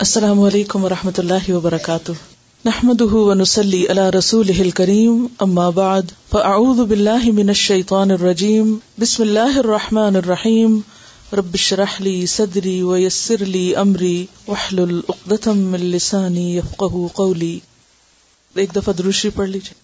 السلام علیکم ورحمۃ اللہ وبرکاتہ، نحمده ونصلي على رسوله الكريم، اما بعد فاعوذ بالله من الشيطان الرجيم، بسم الله الرحمن الرحيم، رب اشرح لي صدري ويسر لي امري واحلل عقدة من لساني يفقهوا قولي۔ ایک دفعہ درود شریف پڑھ لیجیے۔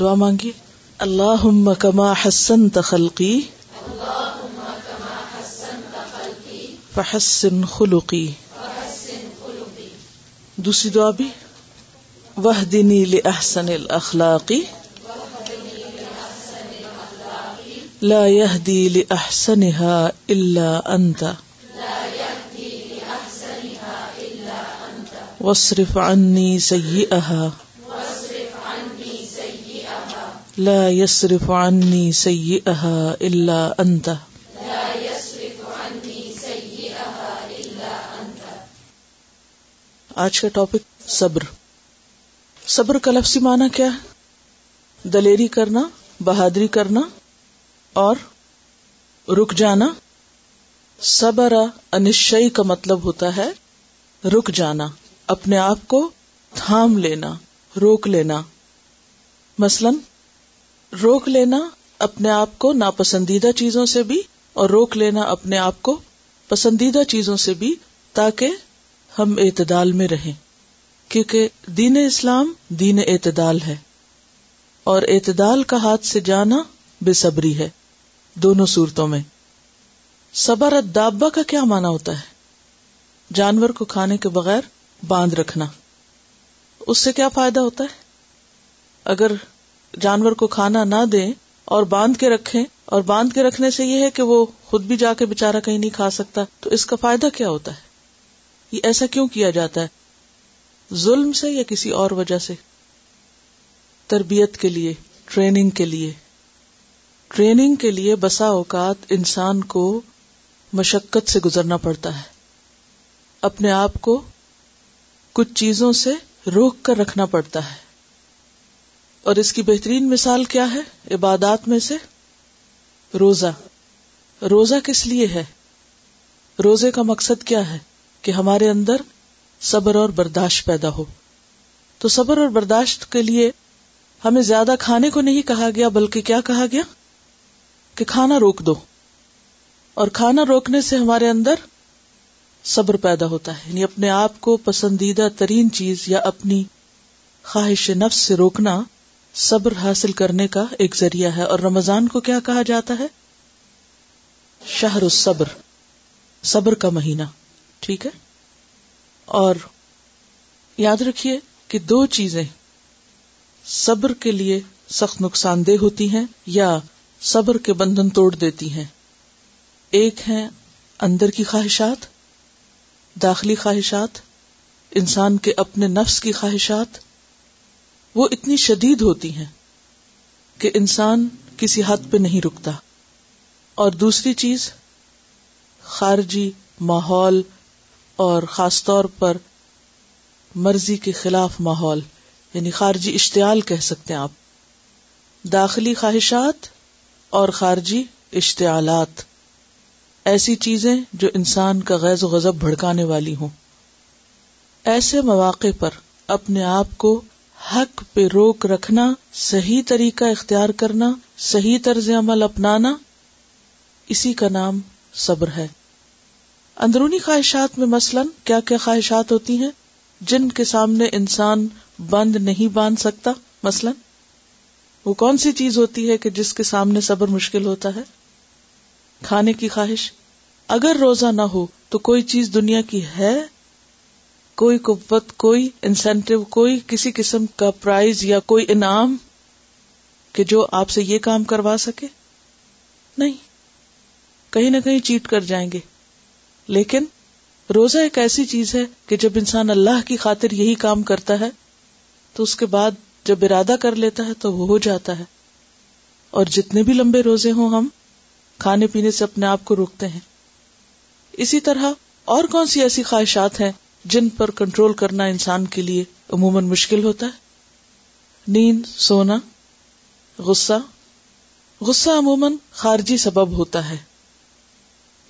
دعا مانگی، اللہم کما حسنت خلقی فحسن خلقی۔ دوسری دعا بھی، وہدنی لأحسن الاخلاق لا یہدی لأحسنها الا انت واصرف عنی سیئها لا يصرف عني سيئها إلا أنت۔ آج کا ٹاپک صبر۔ صبر کا لفظی معنی کیا ہے؟ دلیری کرنا، بہادری کرنا اور رک جانا۔ صبر عن الشيء کا مطلب ہوتا ہے رک جانا، اپنے آپ کو تھام لینا، روک لینا۔ مثلاً روک لینا اپنے آپ کو ناپسندیدہ چیزوں سے بھی اور روک لینا اپنے آپ کو پسندیدہ چیزوں سے بھی، تاکہ ہم اعتدال میں رہیں، کیونکہ دین اسلام دین اعتدال ہے، اور اعتدال کا ہاتھ سے جانا بے صبری ہے دونوں صورتوں میں۔ صبر الدابہ کا کیا معنی ہوتا ہے؟ جانور کو کھانے کے بغیر باندھ رکھنا۔ اس سے کیا فائدہ ہوتا ہے؟ اگر جانور کو کھانا نہ دیں اور باندھ کے رکھیں، اور باندھ کے رکھنے سے یہ ہے کہ وہ خود بھی جا کے بےچارہ کہیں نہیں کھا سکتا، تو اس کا فائدہ کیا ہوتا ہے؟ یہ ایسا کیوں کیا جاتا ہے؟ ظلم سے یا کسی اور وجہ سے؟ تربیت کے لیے، ٹریننگ کے لیے۔ ٹریننگ کے لیے بسا اوقات انسان کو مشقت سے گزرنا پڑتا ہے، اپنے آپ کو کچھ چیزوں سے روک کر رکھنا پڑتا ہے، اور اس کی بہترین مثال کیا ہے؟ عبادات میں سے روزہ۔ روزہ کس لیے ہے؟ روزے کا مقصد کیا ہے؟ کہ ہمارے اندر صبر اور برداشت پیدا ہو۔ تو صبر اور برداشت کے لیے ہمیں زیادہ کھانے کو نہیں کہا گیا، بلکہ کیا کہا گیا؟ کہ کھانا روک دو۔ اور کھانا روکنے سے ہمارے اندر صبر پیدا ہوتا ہے، یعنی اپنے آپ کو پسندیدہ ترین چیز یا اپنی خواہش نفس سے روکنا صبر حاصل کرنے کا ایک ذریعہ ہے۔ اور رمضان کو کیا کہا جاتا ہے؟ شہر الصبر، صبر کا مہینہ، ٹھیک ہے۔ اور یاد رکھیے کہ دو چیزیں صبر کے لیے سخت نقصان دہ ہوتی ہیں یا صبر کے بندھن توڑ دیتی ہیں۔ ایک ہیں اندر کی خواہشات، داخلی خواہشات، انسان کے اپنے نفس کی خواہشات۔ وہ اتنی شدید ہوتی ہیں کہ انسان کسی حد پہ نہیں رکتا۔ اور دوسری چیز خارجی ماحول، اور خاص طور پر مرضی کے خلاف ماحول، یعنی خارجی اشتعال کہہ سکتے ہیں آپ۔ داخلی خواہشات اور خارجی اشتعالات، ایسی چیزیں جو انسان کا غیظ و غضب بھڑکانے والی ہوں۔ ایسے مواقع پر اپنے آپ کو حق پہ روک رکھنا، صحیح طریقہ اختیار کرنا، صحیح طرز عمل اپنانا، اسی کا نام صبر ہے۔ اندرونی خواہشات میں مثلاً کیا کیا خواہشات ہوتی ہیں جن کے سامنے انسان بند نہیں باندھ سکتا؟ مثلاً وہ کون سی چیز ہوتی ہے کہ جس کے سامنے صبر مشکل ہوتا ہے؟ کھانے کی خواہش۔ اگر روزہ نہ ہو تو کوئی چیز دنیا کی ہے، کوئی قوت، کوئی انسینٹیو، کوئی کسی قسم کا پرائز یا کوئی انعام کہ جو آپ سے یہ کام کروا سکے؟ نہیں، کہیں نہ کہیں چیٹ کر جائیں گے، لیکن روزہ ایک ایسی چیز ہے کہ جب انسان اللہ کی خاطر یہی کام کرتا ہے تو اس کے بعد جب ارادہ کر لیتا ہے تو وہ ہو جاتا ہے. اور جتنے بھی لمبے روزے ہوں ہم کھانے پینے سے اپنے آپ کو روکتے ہیں. اسی طرح اور کون سی ایسی خواہشات ہیں جن پر کنٹرول کرنا انسان کے لیے عموماً مشکل ہوتا ہے؟ نیند، سونا، غصہ. غصہ عموماً خارجی سبب ہوتا ہے،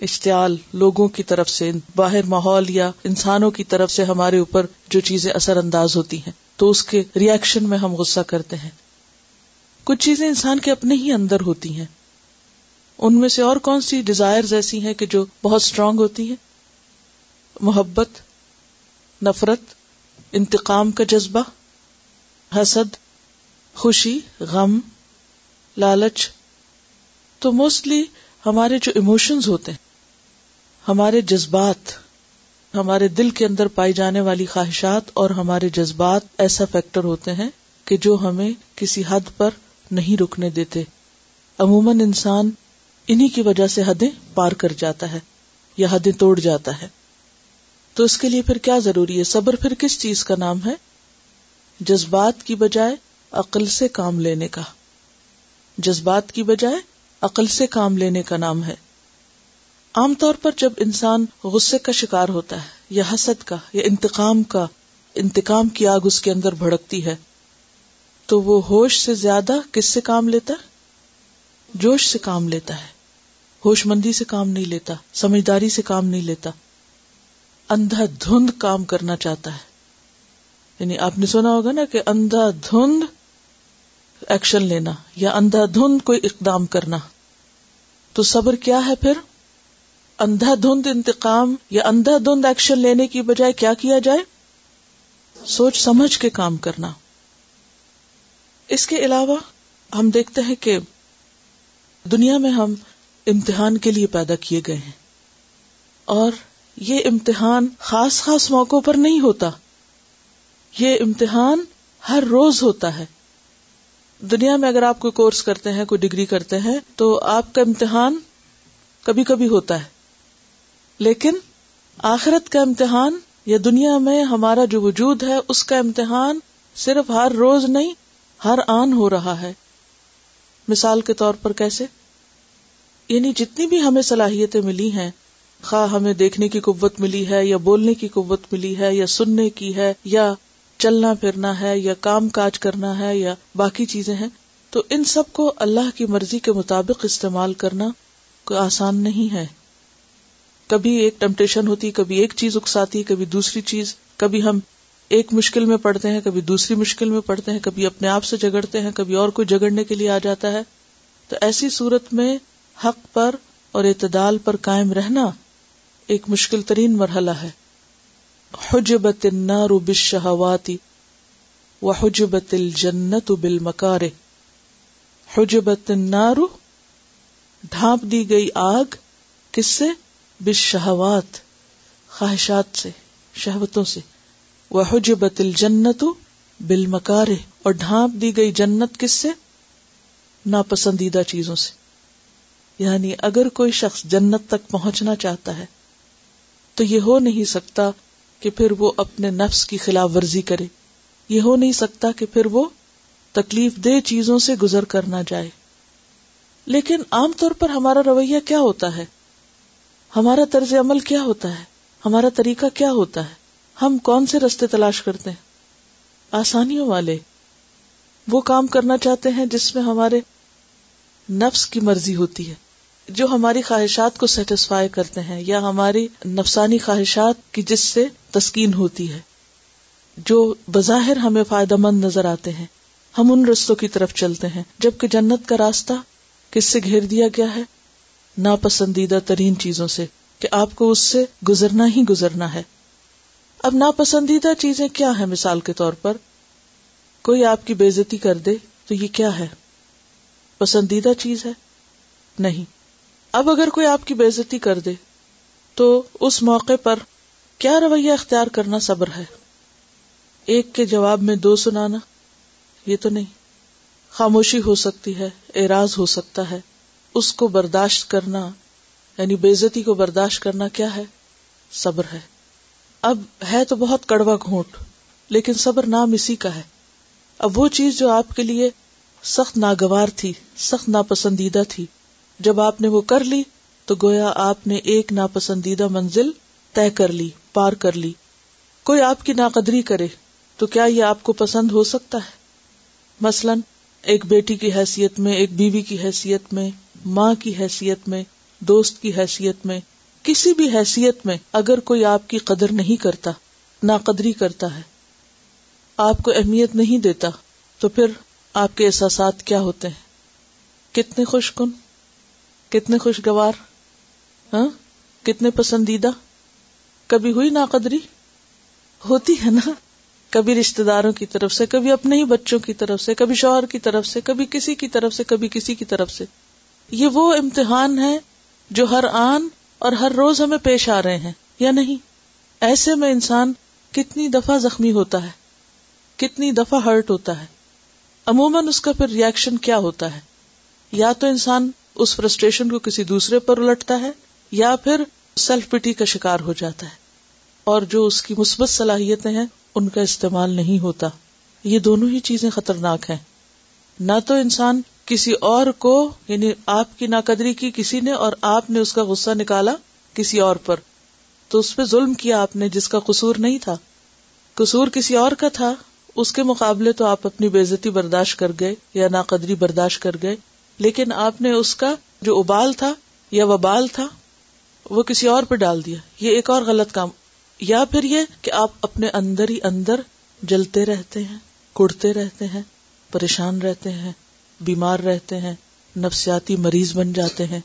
اشتعال لوگوں کی طرف سے، باہر ماحول یا انسانوں کی طرف سے ہمارے اوپر جو چیزیں اثر انداز ہوتی ہیں تو اس کے ری ایکشن میں ہم غصہ کرتے ہیں. کچھ چیزیں انسان کے اپنے ہی اندر ہوتی ہیں، ان میں سے اور کون سی ڈیزائرز ایسی ہیں کہ جو بہت اسٹرانگ ہوتی ہیں؟ محبت، نفرت، انتقام کا جذبہ، حسد، خوشی، غم، لالچ. تو موسٹلی ہمارے جو ایموشنز ہوتے ہیں، ہمارے جذبات، ہمارے دل کے اندر پائی جانے والی خواہشات اور ہمارے جذبات ایسا فیکٹر ہوتے ہیں کہ جو ہمیں کسی حد پر نہیں رکنے دیتے. عموماً انسان انہی کی وجہ سے حدیں پار کر جاتا ہے یا حدیں توڑ جاتا ہے. تو اس کے لیے پھر کیا ضروری ہے؟ صبر پھر کس چیز کا نام ہے؟ جذبات کی بجائے عقل سے کام لینے کا. جذبات کی بجائے عقل سے کام لینے کا نام ہے. عام طور پر جب انسان غصے کا شکار ہوتا ہے یا حسد کا یا انتقام کا، انتقام کی آگ اس کے اندر بھڑکتی ہے تو وہ ہوش سے زیادہ کس سے کام لیتا ہے؟ جوش سے کام لیتا ہے، ہوش مندی سے کام نہیں لیتا، سمجھداری سے کام نہیں لیتا، اندھا دھند کام کرنا چاہتا ہے. یعنی آپ نے سنا ہوگا نا کہ اندھا دھند ایکشن لینا یا اندھا دھند کوئی اقدام کرنا. تو صبر کیا ہے پھر؟ اندھا دھند انتقام یا اندھا دھند ایکشن لینے کی بجائے کیا کیا جائے؟ سوچ سمجھ کے کام کرنا. اس کے علاوہ ہم دیکھتے ہیں کہ دنیا میں ہم امتحان کے لیے پیدا کیے گئے ہیں، اور یہ امتحان خاص خاص موقعوں پر نہیں ہوتا، یہ امتحان ہر روز ہوتا ہے. دنیا میں اگر آپ کوئی کورس کرتے ہیں، کوئی ڈگری کرتے ہیں تو آپ کا امتحان کبھی کبھی ہوتا ہے، لیکن آخرت کا امتحان یا دنیا میں ہمارا جو وجود ہے اس کا امتحان صرف ہر روز نہیں، ہر آن ہو رہا ہے. مثال کے طور پر کیسے؟ یعنی جتنی بھی ہمیں صلاحیتیں ملی ہیں، خواہ ہمیں دیکھنے کی قوت ملی ہے یا بولنے کی قوت ملی ہے یا سننے کی ہے یا چلنا پھرنا ہے یا کام کاج کرنا ہے یا باقی چیزیں ہیں، تو ان سب کو اللہ کی مرضی کے مطابق استعمال کرنا کوئی آسان نہیں ہے. کبھی ایک ٹمپٹیشن ہوتی، کبھی ایک چیز اکساتی، کبھی دوسری چیز، کبھی ہم ایک مشکل میں پڑتے ہیں، کبھی دوسری مشکل میں پڑتے ہیں، کبھی اپنے آپ سے جھگڑتے ہیں، کبھی اور کوئی جھگڑنے کے لیے آ جاتا ہے. تو ایسی صورت میں حق پر اور اعتدال پر قائم رہنا ایک مشکل ترین مرحلہ ہے. حجبت النار بالشہوات وحجبت الجنت بالمکارہ. حجبت النار، ڈھانپ دی گئی آگ، کس سے؟ بالشہوات، خواہشات سے، شہوتوں سے. وحجبت الجنت بالمکارہ، اور ڈھانپ دی گئی جنت کس سے؟ ناپسندیدہ چیزوں سے. یعنی اگر کوئی شخص جنت تک پہنچنا چاہتا ہے تو یہ ہو نہیں سکتا کہ پھر وہ اپنے نفس کی خلاف ورزی کرے، یہ ہو نہیں سکتا کہ پھر وہ تکلیف دہ چیزوں سے گزر کرنا جائے. لیکن عام طور پر ہمارا رویہ کیا ہوتا ہے؟ ہمارا طرز عمل کیا ہوتا ہے؟ ہمارا طریقہ کیا ہوتا ہے؟ ہم کون سے رستے تلاش کرتے ہیں؟ آسانیوں والے، وہ کام کرنا چاہتے ہیں جس میں ہمارے نفس کی مرضی ہوتی ہے، جو ہماری خواہشات کو سیٹسفائی کرتے ہیں یا ہماری نفسانی خواہشات کی جس سے تسکین ہوتی ہے، جو بظاہر ہمیں فائدہ مند نظر آتے ہیں، ہم ان رستوں کی طرف چلتے ہیں. جبکہ جنت کا راستہ کس سے گھیر دیا گیا ہے؟ ناپسندیدہ ترین چیزوں سے، کہ آپ کو اس سے گزرنا ہی گزرنا ہے. اب ناپسندیدہ چیزیں کیا ہیں؟ مثال کے طور پر کوئی آپ کی بےعزتی کر دے تو یہ کیا ہے؟ پسندیدہ چیز ہے؟ نہیں. اب اگر کوئی آپ کی بےعزتی کر دے تو اس موقع پر کیا رویہ اختیار کرنا صبر ہے؟ ایک کے جواب میں دو سنانا؟ یہ تو نہیں. خاموشی ہو سکتی ہے، اعراض ہو سکتا ہے، اس کو برداشت کرنا، یعنی بےعزتی کو برداشت کرنا کیا ہے؟ صبر ہے. اب ہے تو بہت کڑوا گھونٹ، لیکن صبر نام اسی کا ہے. اب وہ چیز جو آپ کے لیے سخت ناگوار تھی، سخت ناپسندیدہ تھی، جب آپ نے وہ کر لی تو گویا آپ نے ایک ناپسندیدہ منزل طے کر لی، پار کر لی. کوئی آپ کی ناقدری کرے تو کیا یہ آپ کو پسند ہو سکتا ہے؟ مثلاً ایک بیٹی کی حیثیت میں، ایک بیوی کی حیثیت میں، ماں کی حیثیت میں، دوست کی حیثیت میں، کسی بھی حیثیت میں اگر کوئی آپ کی قدر نہیں کرتا، ناقدری کرتا ہے، آپ کو اہمیت نہیں دیتا، تو پھر آپ کے احساسات کیا ہوتے ہیں؟ کتنے خوش کن، کتنے خوشگوار، ہاں، کتنے پسندیدہ. کبھی ہوئی ناقدری؟ ہوتی ہے نا، کبھی رشتہ داروں کی طرف سے، کبھی اپنے ہی بچوں کی طرف سے، کبھی شوہر کی طرف سے، کبھی کسی کی طرف سے، کبھی کسی کی طرف سے. یہ وہ امتحان ہے جو ہر آن اور ہر روز ہمیں پیش آ رہے ہیں، یا نہیں؟ ایسے میں انسان کتنی دفعہ زخمی ہوتا ہے، کتنی دفعہ ہرٹ ہوتا ہے. عموماً اس کا پھر ری ایکشن کیا ہوتا ہے؟ یا تو انسان اس فرسٹریشن کو کسی دوسرے پر الٹتا ہے، یا پھر سیلف پٹی کا شکار ہو جاتا ہے، اور جو اس کی مثبت صلاحیتیں ہیں ان کا استعمال نہیں ہوتا. یہ دونوں ہی چیزیں خطرناک ہیں. نہ تو انسان کسی اور کو، یعنی آپ کی ناقدری کی کسی نے اور آپ نے اس کا غصہ نکالا کسی اور پر، تو اس پہ ظلم کیا آپ نے، جس کا قصور نہیں تھا، قصور کسی اور کا تھا. اس کے مقابلے تو آپ اپنی بے عزتی برداشت کر گئے یا ناقدری برداشت کر گئے، لیکن آپ نے اس کا جو ابال تھا یا وبال تھا وہ کسی اور پہ ڈال دیا. یہ ایک اور غلط کام. یا پھر یہ کہ آپ اپنے اندر ہی اندر جلتے رہتے ہیں، کڑتے رہتے ہیں، پریشان رہتے ہیں، بیمار رہتے ہیں، نفسیاتی مریض بن جاتے ہیں،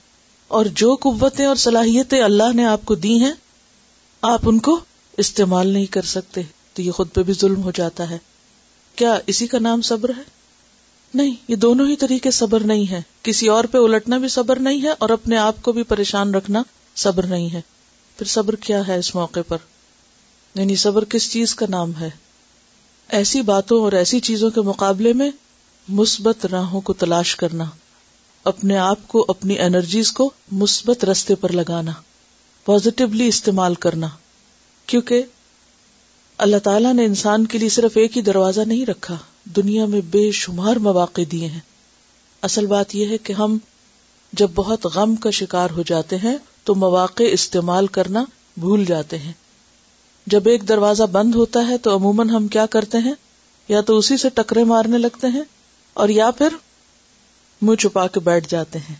اور جو قوتیں اور صلاحیتیں اللہ نے آپ کو دی ہیں آپ ان کو استعمال نہیں کر سکتے، تو یہ خود پہ بھی ظلم ہو جاتا ہے. کیا اسی کا نام صبر ہے؟ نہیں. یہ دونوں ہی طریقے صبر نہیں ہے. کسی اور پہ الٹنا بھی صبر نہیں ہے، اور اپنے آپ کو بھی پریشان رکھنا صبر نہیں ہے. پھر صبر کیا ہے اس موقع پر؟ یعنی صبر کس چیز کا نام ہے؟ ایسی باتوں اور ایسی چیزوں کے مقابلے میں مثبت راہوں کو تلاش کرنا، اپنے آپ کو، اپنی انرجیز کو مثبت رستے پر لگانا، پازیٹیولی استعمال کرنا. کیونکہ اللہ تعالیٰ نے انسان کے لیے صرف ایک ہی دروازہ نہیں رکھا، دنیا میں بے شمار مواقع دیے ہیں. اصل بات یہ ہے کہ ہم جب بہت غم کا شکار ہو جاتے ہیں تو مواقع استعمال کرنا بھول جاتے ہیں. جب ایک دروازہ بند ہوتا ہے تو عموماً ہم کیا کرتے ہیں؟ یا تو اسی سے ٹکرے مارنے لگتے ہیں، اور یا پھر منہ چھپا کے بیٹھ جاتے ہیں،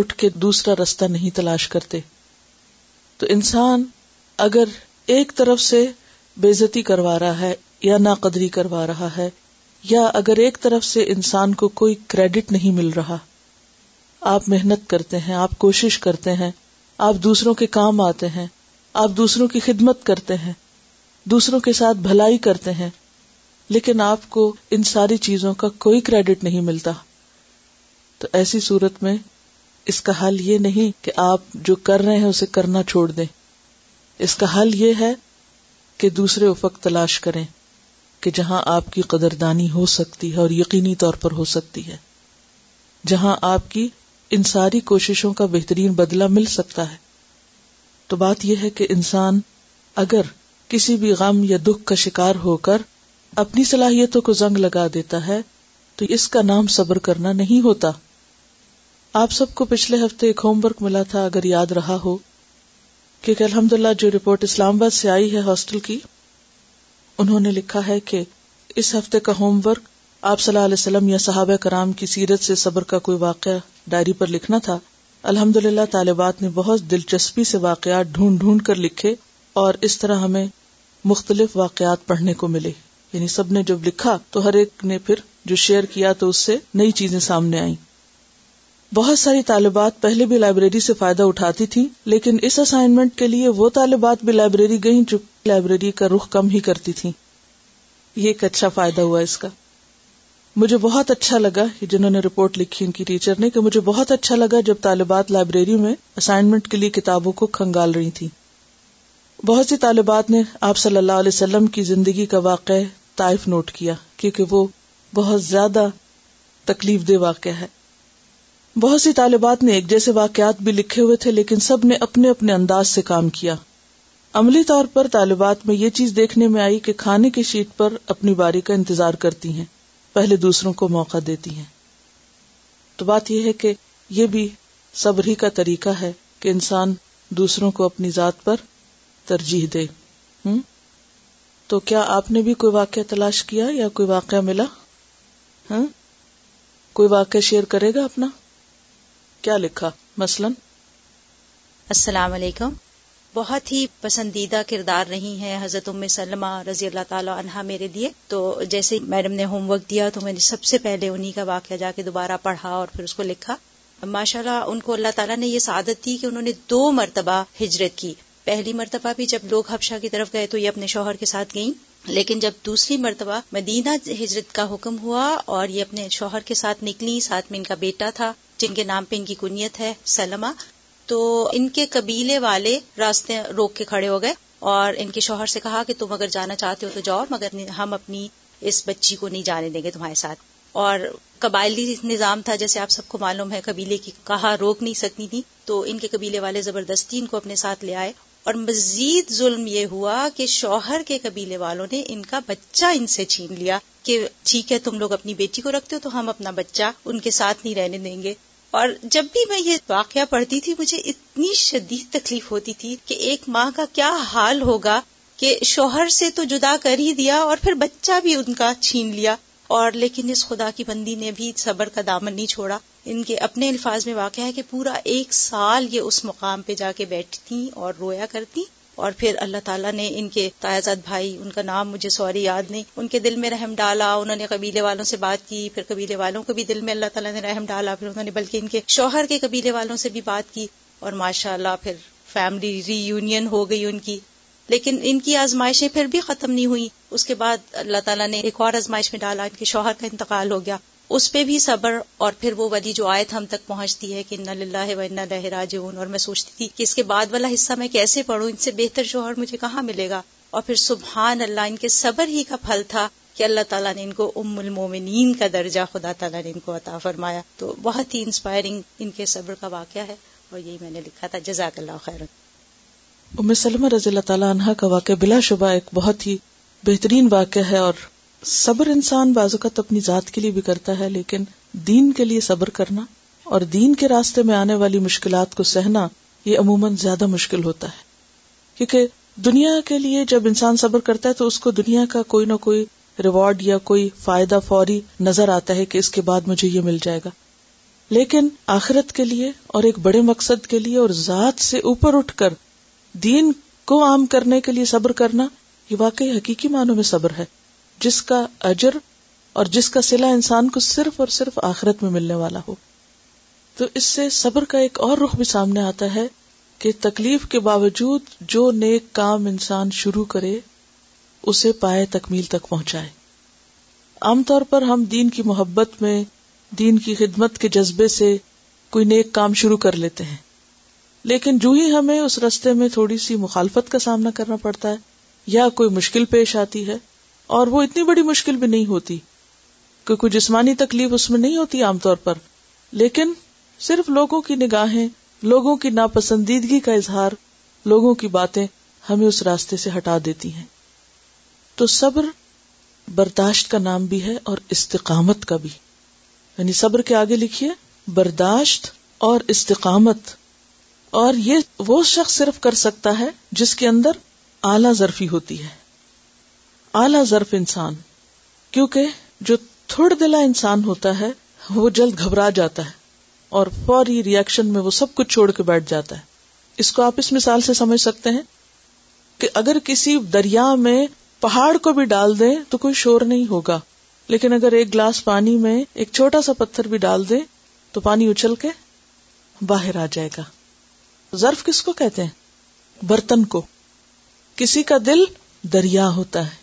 اٹھ کے دوسرا رستہ نہیں تلاش کرتے. تو انسان اگر ایک طرف سے بے عزتی کروا رہا ہے یا ناقدری کروا رہا ہے، یا اگر ایک طرف سے انسان کو کوئی کریڈٹ نہیں مل رہا، آپ محنت کرتے ہیں، آپ کوشش کرتے ہیں، آپ دوسروں کے کام آتے ہیں، آپ دوسروں کی خدمت کرتے ہیں، دوسروں کے ساتھ بھلائی کرتے ہیں، لیکن آپ کو ان ساری چیزوں کا کوئی کریڈٹ نہیں ملتا، تو ایسی صورت میں اس کا حل یہ نہیں کہ آپ جو کر رہے ہیں اسے کرنا چھوڑ دیں. اس کا حل یہ ہے کہ دوسرے افق تلاش کریں کہ جہاں آپ کی قدردانی ہو سکتی ہے اور یقینی طور پر ہو سکتی ہے، جہاں آپ کی ان ساری کوششوں کا بہترین بدلہ مل سکتا ہے. تو بات یہ ہے کہ انسان اگر کسی بھی غم یا دکھ کا شکار ہو کر اپنی صلاحیتوں کو زنگ لگا دیتا ہے تو اس کا نام صبر کرنا نہیں ہوتا. آپ سب کو پچھلے ہفتے ایک ہوم ورک ملا تھا، اگر یاد رہا ہو، کیونکہ الحمدللہ جو رپورٹ اسلام آباد سے آئی ہے ہاسٹل کی، انہوں نے لکھا ہے کہ اس ہفتے کا ہوم ورک آپ صلی اللہ علیہ وسلم یا صحابہ کرام کی سیرت سے صبر کا کوئی واقعہ ڈائری پر لکھنا تھا. الحمدللہ طالبات نے بہت دلچسپی سے واقعات ڈھونڈ ڈھونڈ کر لکھے، اور اس طرح ہمیں مختلف واقعات پڑھنے کو ملے. یعنی سب نے جب لکھا تو ہر ایک نے پھر جو شیئر کیا تو اس سے نئی چیزیں سامنے آئیں. بہت ساری طالبات پہلے بھی لائبریری سے فائدہ اٹھاتی تھیں، لیکن اس اسائنمنٹ کے لیے وہ طالبات بھی لائبریری گئیں جو لائبریری کا رخ کم ہی کرتی تھیں. یہ ایک اچھا فائدہ ہوا اس کا. مجھے بہت اچھا لگا، جنہوں نے رپورٹ لکھی ان کی ٹیچر نے، کہ مجھے بہت اچھا لگا جب طالبات لائبریری میں اسائنمنٹ کے لیے کتابوں کو کھنگال رہی تھیں. بہت سی طالبات نے آپ صلی اللہ علیہ وسلم کی زندگی کا واقعہ طائف نوٹ کیا، کیونکہ وہ بہت زیادہ تکلیف دہ واقعہ ہے. بہت سی طالبات نے ایک جیسے واقعات بھی لکھے ہوئے تھے، لیکن سب نے اپنے اپنے انداز سے کام کیا. عملی طور پر طالبات میں یہ چیز دیکھنے میں آئی کہ کھانے کی شیٹ پر اپنی باری کا انتظار کرتی ہیں، پہلے دوسروں کو موقع دیتی ہیں. تو بات یہ ہے کہ یہ بھی صبر ہی کا طریقہ ہے کہ انسان دوسروں کو اپنی ذات پر ترجیح دے. تو کیا آپ نے بھی کوئی واقعہ تلاش کیا یا کوئی واقعہ ملا؟ ہاں، کوئی واقعہ شیئر کرے گا اپنا؟ کیا لکھا مثلاً؟ السلام علیکم. بہت ہی پسندیدہ کردار رہی ہیں حضرت ام سلمہ رضی اللہ تعالیٰ عنہا میرے لیے. تو جیسے میڈم نے ہوم ورک دیا تو میں نے سب سے پہلے انہی کا واقعہ جا کے دوبارہ پڑھا اور پھر اس کو لکھا. ماشاءاللہ ان کو اللہ تعالیٰ نے یہ سعادت دی کہ انہوں نے 2 مرتبہ ہجرت کی. پہلی مرتبہ بھی جب لوگ حبشہ کی طرف گئے تو یہ اپنے شوہر کے ساتھ گئیں، لیکن جب دوسری مرتبہ مدینہ ہجرت کا حکم ہوا اور یہ اپنے شوہر کے ساتھ نکلی، ساتھ میں ان کا بیٹا تھا جن کے نام پہ ان کی کنیت ہے سلمہ. تو ان کے قبیلے والے راستے روک کے کھڑے ہو گئے اور ان کے شوہر سے کہا کہ تم اگر جانا چاہتے ہو تو جاؤ، مگر ہم اپنی اس بچی کو نہیں جانے دیں گے تمہارے ساتھ. اور قبائلی نظام تھا، جیسے آپ سب کو معلوم ہے، قبیلے کی کہا روک نہیں سکتی تھی. تو ان کے قبیلے والے زبردستی ان کو اپنے ساتھ لے آئے، اور مزید ظلم یہ ہوا کہ شوہر کے قبیلے والوں نے ان کا بچہ ان سے چھین لیا کہ ٹھیک ہے تم لوگ اپنی بیٹی کو رکھتے ہو تو ہم اپنا بچہ ان کے ساتھ نہیں رہنے دیں گے. اور جب بھی میں یہ واقعہ پڑھتی تھی مجھے اتنی شدید تکلیف ہوتی تھی کہ ایک ماں کا کیا حال ہوگا کہ شوہر سے تو جدا کر ہی دیا اور پھر بچہ بھی ان کا چھین لیا. اور لیکن اس خدا کی بندی نے بھی صبر کا دامن نہیں چھوڑا. ان کے اپنے الفاظ میں واقعہ ہے کہ پورا 1 سال یہ اس مقام پہ جا کے بیٹھتی اور رویا کرتی، اور پھر اللہ تعالیٰ نے ان کے تائزاد بھائی، ان کا نام مجھے سوری یاد نہیں، ان کے دل میں رحم ڈالا. انہوں نے قبیلے والوں سے بات کی، پھر قبیلے والوں کو بھی دل میں اللہ تعالیٰ نے رحم ڈالا، پھر انہوں نے بلکہ ان کے شوہر کے قبیلے والوں سے بھی بات کی، اور ماشاءاللہ پھر فیملی ری یونین ہو گئی ان کی. لیکن ان کی آزمائشیں پھر بھی ختم نہیں ہوئی. اس کے بعد اللہ تعالیٰ نے ایک اور آزمائش میں ڈالا، ان کے شوہر کا انتقال ہو گیا، اس پہ بھی صبر. اور پھر وہ ولی جو آیت ہم تک پہنچتی ہے کہ انا للہ و انا الیہ راجعون، اور میں سوچتی تھی کہ اس کے بعد والا حصہ میں کیسے پڑھوں، ان سے بہتر شوہر مجھے کہاں ملے گا. اور پھر سبحان اللہ، ان کے صبر ہی کا پھل تھا کہ اللہ تعالیٰ نے ان کو ام المومنین کا درجہ خدا تعالیٰ نے ان کو عطا فرمایا. تو بہت ہی انسپائرنگ ان کے صبر کا واقعہ ہے، اور یہی میں نے لکھا تھا. جزاک اللہ خیر. ام سلمہ رضی اللہ تعالیٰ عنہا کا واقعہ بلا شبہ ایک بہت ہی بہترین واقعہ ہے. اور صبر انسان بعض اوقات اپنی ذات کے لیے بھی کرتا ہے، لیکن دین کے لیے صبر کرنا اور دین کے راستے میں آنے والی مشکلات کو سہنا یہ عموماً زیادہ مشکل ہوتا ہے، کیونکہ دنیا کے لیے جب انسان صبر کرتا ہے تو اس کو دنیا کا کوئی نہ کوئی ریوارڈ یا کوئی فائدہ فوری نظر آتا ہے کہ اس کے بعد مجھے یہ مل جائے گا. لیکن آخرت کے لیے اور ایک بڑے مقصد کے لیے اور ذات سے اوپر اٹھ کر دین کو عام کرنے کے لیے صبر کرنا، یہ واقعی حقیقی معنوں میں صبر ہے، جس کا اجر اور جس کا صلہ انسان کو صرف اور صرف آخرت میں ملنے والا ہو. تو اس سے صبر کا ایک اور رخ بھی سامنے آتا ہے کہ تکلیف کے باوجود جو نیک کام انسان شروع کرے اسے پائے تکمیل تک پہنچائے. عام طور پر ہم دین کی محبت میں، دین کی خدمت کے جذبے سے کوئی نیک کام شروع کر لیتے ہیں، لیکن جو ہی ہمیں اس رستے میں تھوڑی سی مخالفت کا سامنا کرنا پڑتا ہے یا کوئی مشکل پیش آتی ہے، اور وہ اتنی بڑی مشکل بھی نہیں ہوتی کہ کوئی جسمانی تکلیف اس میں نہیں ہوتی عام طور پر، لیکن صرف لوگوں کی نگاہیں، لوگوں کی ناپسندیدگی کا اظہار، لوگوں کی باتیں ہمیں اس راستے سے ہٹا دیتی ہیں. تو صبر برداشت کا نام بھی ہے اور استقامت کا بھی، یعنی صبر کے آگے لکھیے برداشت اور استقامت. اور یہ وہ شخص صرف کر سکتا ہے جس کے اندر اعلیٰ ظرفی ہوتی ہے، اعلیٰ ظرف انسان، کیونکہ جو تھوڑ دلا انسان ہوتا ہے وہ جلد گھبرا جاتا ہے اور فوری ری ایکشن میں وہ سب کچھ چھوڑ کے بیٹھ جاتا ہے. اس کو آپ اس مثال سے سمجھ سکتے ہیں کہ اگر کسی دریا میں پہاڑ کو بھی ڈال دیں تو کوئی شور نہیں ہوگا، لیکن اگر ایک گلاس پانی میں ایک چھوٹا سا پتھر بھی ڈال دیں تو پانی اچھل کے باہر آ جائے گا. ظرف کس کو کہتے ہیں؟ برتن کو. کسی کا دل دریا ہوتا ہے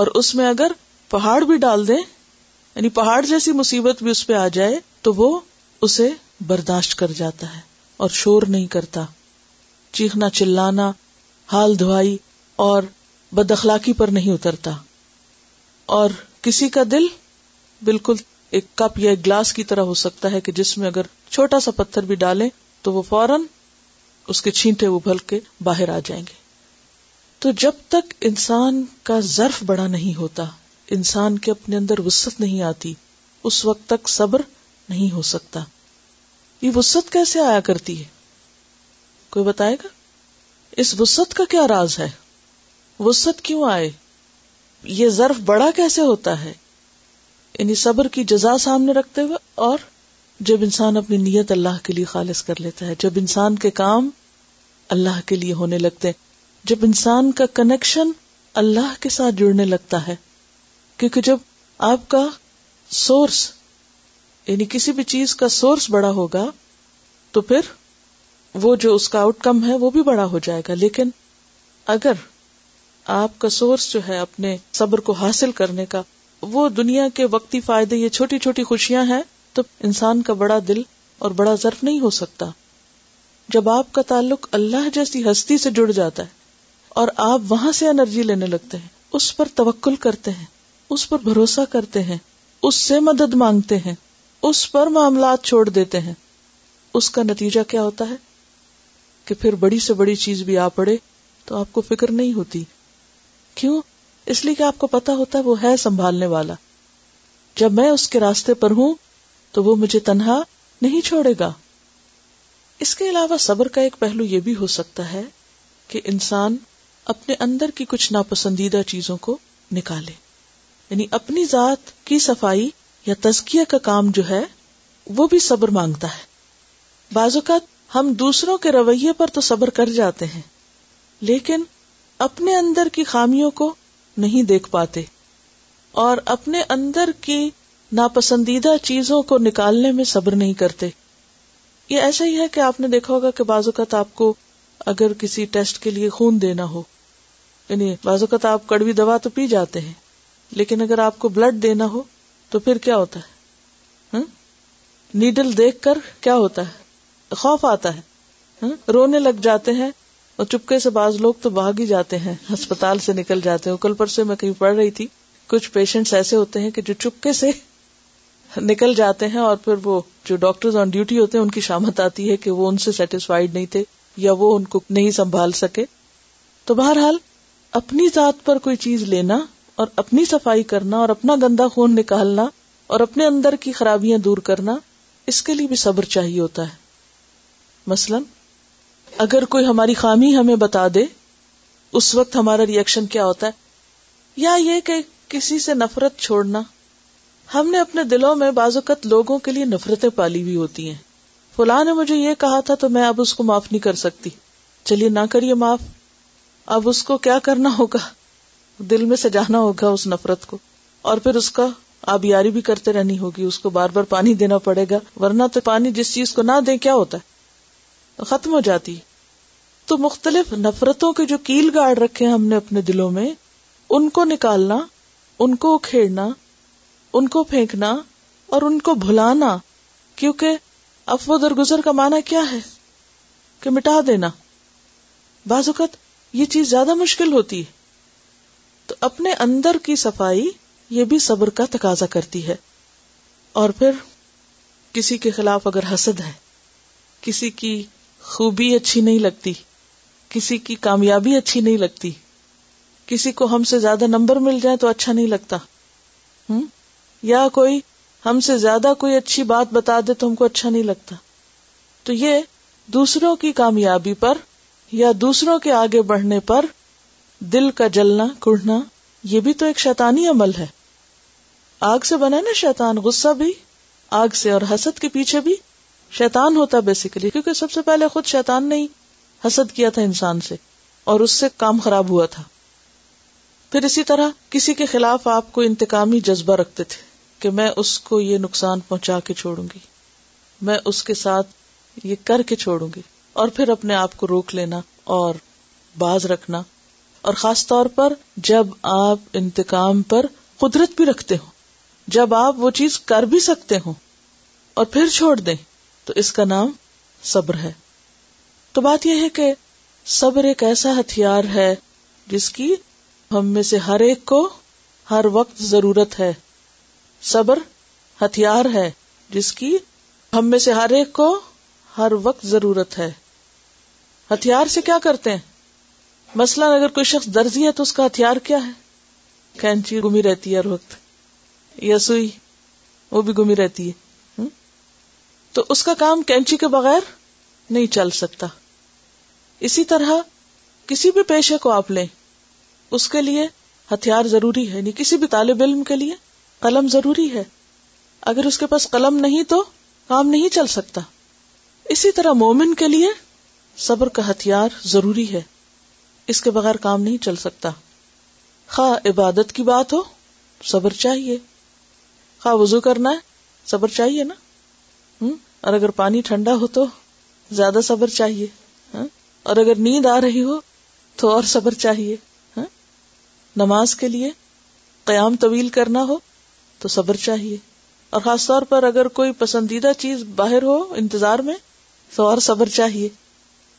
اور اس میں اگر پہاڑ بھی ڈال دیں، یعنی پہاڑ جیسی مصیبت بھی اس پہ آ جائے تو وہ اسے برداشت کر جاتا ہے اور شور نہیں کرتا. چیخنا، چلانا، حال دھوائی اور بد اخلاقی پر نہیں اترتا. اور کسی کا دل بالکل ایک کپ یا ایک گلاس کی طرح ہو سکتا ہے کہ جس میں اگر چھوٹا سا پتھر بھی ڈالیں تو وہ فوراً اس کے چھینٹے ابھل کے باہر آ جائیں گے. تو جب تک انسان کا ظرف بڑا نہیں ہوتا، انسان کے اپنے اندر وسعت نہیں آتی، اس وقت تک صبر نہیں ہو سکتا. یہ وسعت کیسے آیا کرتی ہے؟ کوئی بتائے گا اس وسعت کا کیا راز ہے؟ وسعت کیوں آئے؟ یہ ظرف بڑا کیسے ہوتا ہے؟ یعنی صبر کی جزا سامنے رکھتے ہوئے، اور جب انسان اپنی نیت اللہ کے لیے خالص کر لیتا ہے، جب انسان کے کام اللہ کے لیے ہونے لگتے ہیں، جب انسان کا کنیکشن اللہ کے ساتھ جڑنے لگتا ہے. کیونکہ جب آپ کا سورس یعنی کسی بھی چیز کا سورس بڑا ہوگا تو پھر وہ جو اس کا آؤٹ کم ہے وہ بھی بڑا ہو جائے گا. لیکن اگر آپ کا سورس جو ہے اپنے صبر کو حاصل کرنے کا، وہ دنیا کے وقتی فائدے، یہ چھوٹی چھوٹی خوشیاں ہیں، تو انسان کا بڑا دل اور بڑا ظرف نہیں ہو سکتا. جب آپ کا تعلق اللہ جیسی ہستی سے جڑ جاتا ہے اور آپ وہاں سے انرجی لینے لگتے ہیں، اس پر توکل کرتے ہیں، اس پر بھروسہ کرتے ہیں، اس سے مدد مانگتے ہیں، اس پر معاملات چھوڑ دیتے ہیں، اس کا نتیجہ کیا ہوتا ہے کہ پھر بڑی سے بڑی چیز بھی آ پڑے تو آپ کو فکر نہیں ہوتی. کیوں؟ اس لیے کہ آپ کو پتا ہوتا ہے وہ ہے سنبھالنے والا. جب میں اس کے راستے پر ہوں تو وہ مجھے تنہا نہیں چھوڑے گا. اس کے علاوہ صبر کا ایک پہلو یہ بھی ہو سکتا ہے کہ انسان اپنے اندر کی کچھ ناپسندیدہ چیزوں کو نکالے، یعنی اپنی ذات کی صفائی یا تزکیہ کا کام جو ہے وہ بھی صبر مانگتا ہے. بعض اوقات ہم دوسروں کے رویے پر تو صبر کر جاتے ہیں لیکن اپنے اندر کی خامیوں کو نہیں دیکھ پاتے، اور اپنے اندر کی ناپسندیدہ چیزوں کو نکالنے میں صبر نہیں کرتے. یہ ایسا ہی ہے کہ آپ نے دیکھا ہوگا کہ بعض اوقات آپ کو اگر کسی ٹیسٹ کے لیے خون دینا ہو، یعنی بعض اوقات آپ کڑوی دوا تو پی جاتے ہیں لیکن اگر آپ کو بلڈ دینا ہو تو پھر کیا ہوتا ہے؟ نیڈل دیکھ کر کیا ہوتا ہے؟ خوف آتا ہے، رونے لگ جاتے ہیں، اور چپکے سے بعض لوگ تو بھاگ ہی جاتے ہیں، ہسپتال سے نکل جاتے ہیں. کل پرسوں میں کہیں پڑھ رہی تھی، کچھ پیشنٹس ایسے ہوتے ہیں کہ جو چپکے سے نکل جاتے ہیں، اور پھر وہ جو ڈاکٹرز آن ڈیوٹی ہوتے ہیں ان کی شامت آتی ہے کہ وہ ان سے سیٹسفائیڈ نہیں تھے یا وہ ان کو نہیں سنبھال سکے. تو بہرحال اپنی ذات پر کوئی چیز لینا اور اپنی صفائی کرنا اور اپنا گندا خون نکالنا اور اپنے اندر کی خرابیاں دور کرنا، اس کے لیے بھی صبر چاہیے ہوتا ہے. مثلاً اگر کوئی ہماری خامی ہمیں بتا دے، اس وقت ہمارا ری ایکشن کیا ہوتا ہے؟ یا یہ کہ کسی سے نفرت چھوڑنا. ہم نے اپنے دلوں میں بعض اوقات لوگوں کے لیے نفرتیں پالی ہوئی ہوتی ہیں. فلاں نے مجھے یہ کہا تھا تو میں اب اس کو معاف نہیں کر سکتی، چلیے نہ کریے معاف. اب اس کو کیا کرنا ہوگا؟ دل میں سجانا ہوگا اس نفرت کو، اور پھر اس کا آبیاری بھی کرتے رہنی ہوگی، اس کو بار بار پانی دینا پڑے گا، ورنہ تو پانی جس چیز کو نہ دیں کیا ہوتا ہے؟ ختم ہو جاتی. تو مختلف نفرتوں کے جو کیل گاڑ رکھے ہم نے اپنے دلوں میں، ان کو نکالنا، ان کو اکھیڑنا، ان کو پھینکنا اور ان کو بھلانا. کیونکہ عفو درگزر کا معنی کیا ہے؟ کہ مٹا دینا. بعض اوقات یہ چیز زیادہ مشکل ہوتی ہے. تو اپنے اندر کی صفائی یہ بھی صبر کا تقاضا کرتی ہے. اور پھر کسی کے خلاف اگر حسد ہے، کسی کی خوبی اچھی نہیں لگتی، کسی کی کامیابی اچھی نہیں لگتی، کسی کو ہم سے زیادہ نمبر مل جائے تو اچھا نہیں لگتا، یا کوئی ہم سے زیادہ کوئی اچھی بات بتا دے تو ہم کو اچھا نہیں لگتا. تو یہ دوسروں کی کامیابی پر یا دوسروں کے آگے بڑھنے پر دل کا جلنا کڑھنا، یہ بھی تو ایک شیطانی عمل ہے. آگ سے بنا نا شیطان، غصہ بھی آگ سے، اور حسد کے پیچھے بھی شیطان ہوتا بیسیکلی، کیونکہ سب سے پہلے خود شیطان نے ہی حسد کیا تھا انسان سے اور اس سے کام خراب ہوا تھا. پھر اسی طرح کسی کے خلاف آپ کو انتقامی جذبہ رکھتے تھے کہ میں اس کو یہ نقصان پہنچا کے چھوڑوں گی، میں اس کے ساتھ یہ کر کے چھوڑوں گی، اور پھر اپنے آپ کو روک لینا اور باز رکھنا. اور خاص طور پر جب آپ انتقام پر قدرت بھی رکھتے ہوں، جب آپ وہ چیز کر بھی سکتے ہوں اور پھر چھوڑ دیں، تو اس کا نام صبر ہے. تو بات یہ ہے کہ صبر ایک ایسا ہتھیار ہے جس کی ہم میں سے ہر ایک کو ہر وقت ضرورت ہے. صبر ہتھیار ہے جس کی ہم میں سے ہر ایک کو ہر وقت ضرورت ہے. ہتھیار سے کیا کرتے ہیں؟ مثلا اگر کوئی شخص درزی ہے تو اس کا ہتھیار کیا ہے؟ کینچی گمی رہتی ہے ہر وقت، یا سوئی، وہ بھی گمی رہتی ہے، تو اس کا کام کینچی کے بغیر نہیں چل سکتا. اسی طرح کسی بھی پیشے کو آپ لیں، اس کے لیے ہتھیار ضروری ہے. یعنی کسی بھی طالب علم کے لیے قلم ضروری ہے، اگر اس کے پاس قلم نہیں تو کام نہیں چل سکتا. اسی طرح مومن کے لیے صبر کا ہتھیار ضروری ہے، اس کے بغیر کام نہیں چل سکتا. خواہ عبادت کی بات ہو، صبر چاہیے. خواہ وضو کرنا ہے، صبر چاہیے نا. اور اگر پانی ٹھنڈا ہو تو زیادہ صبر چاہیے، اور اگر نیند آ رہی ہو تو اور صبر چاہیے. نماز کے لیے قیام طویل کرنا ہو تو صبر چاہیے، اور خاص طور پر اگر کوئی پسندیدہ چیز باہر ہو انتظار میں تو اور صبر چاہیے،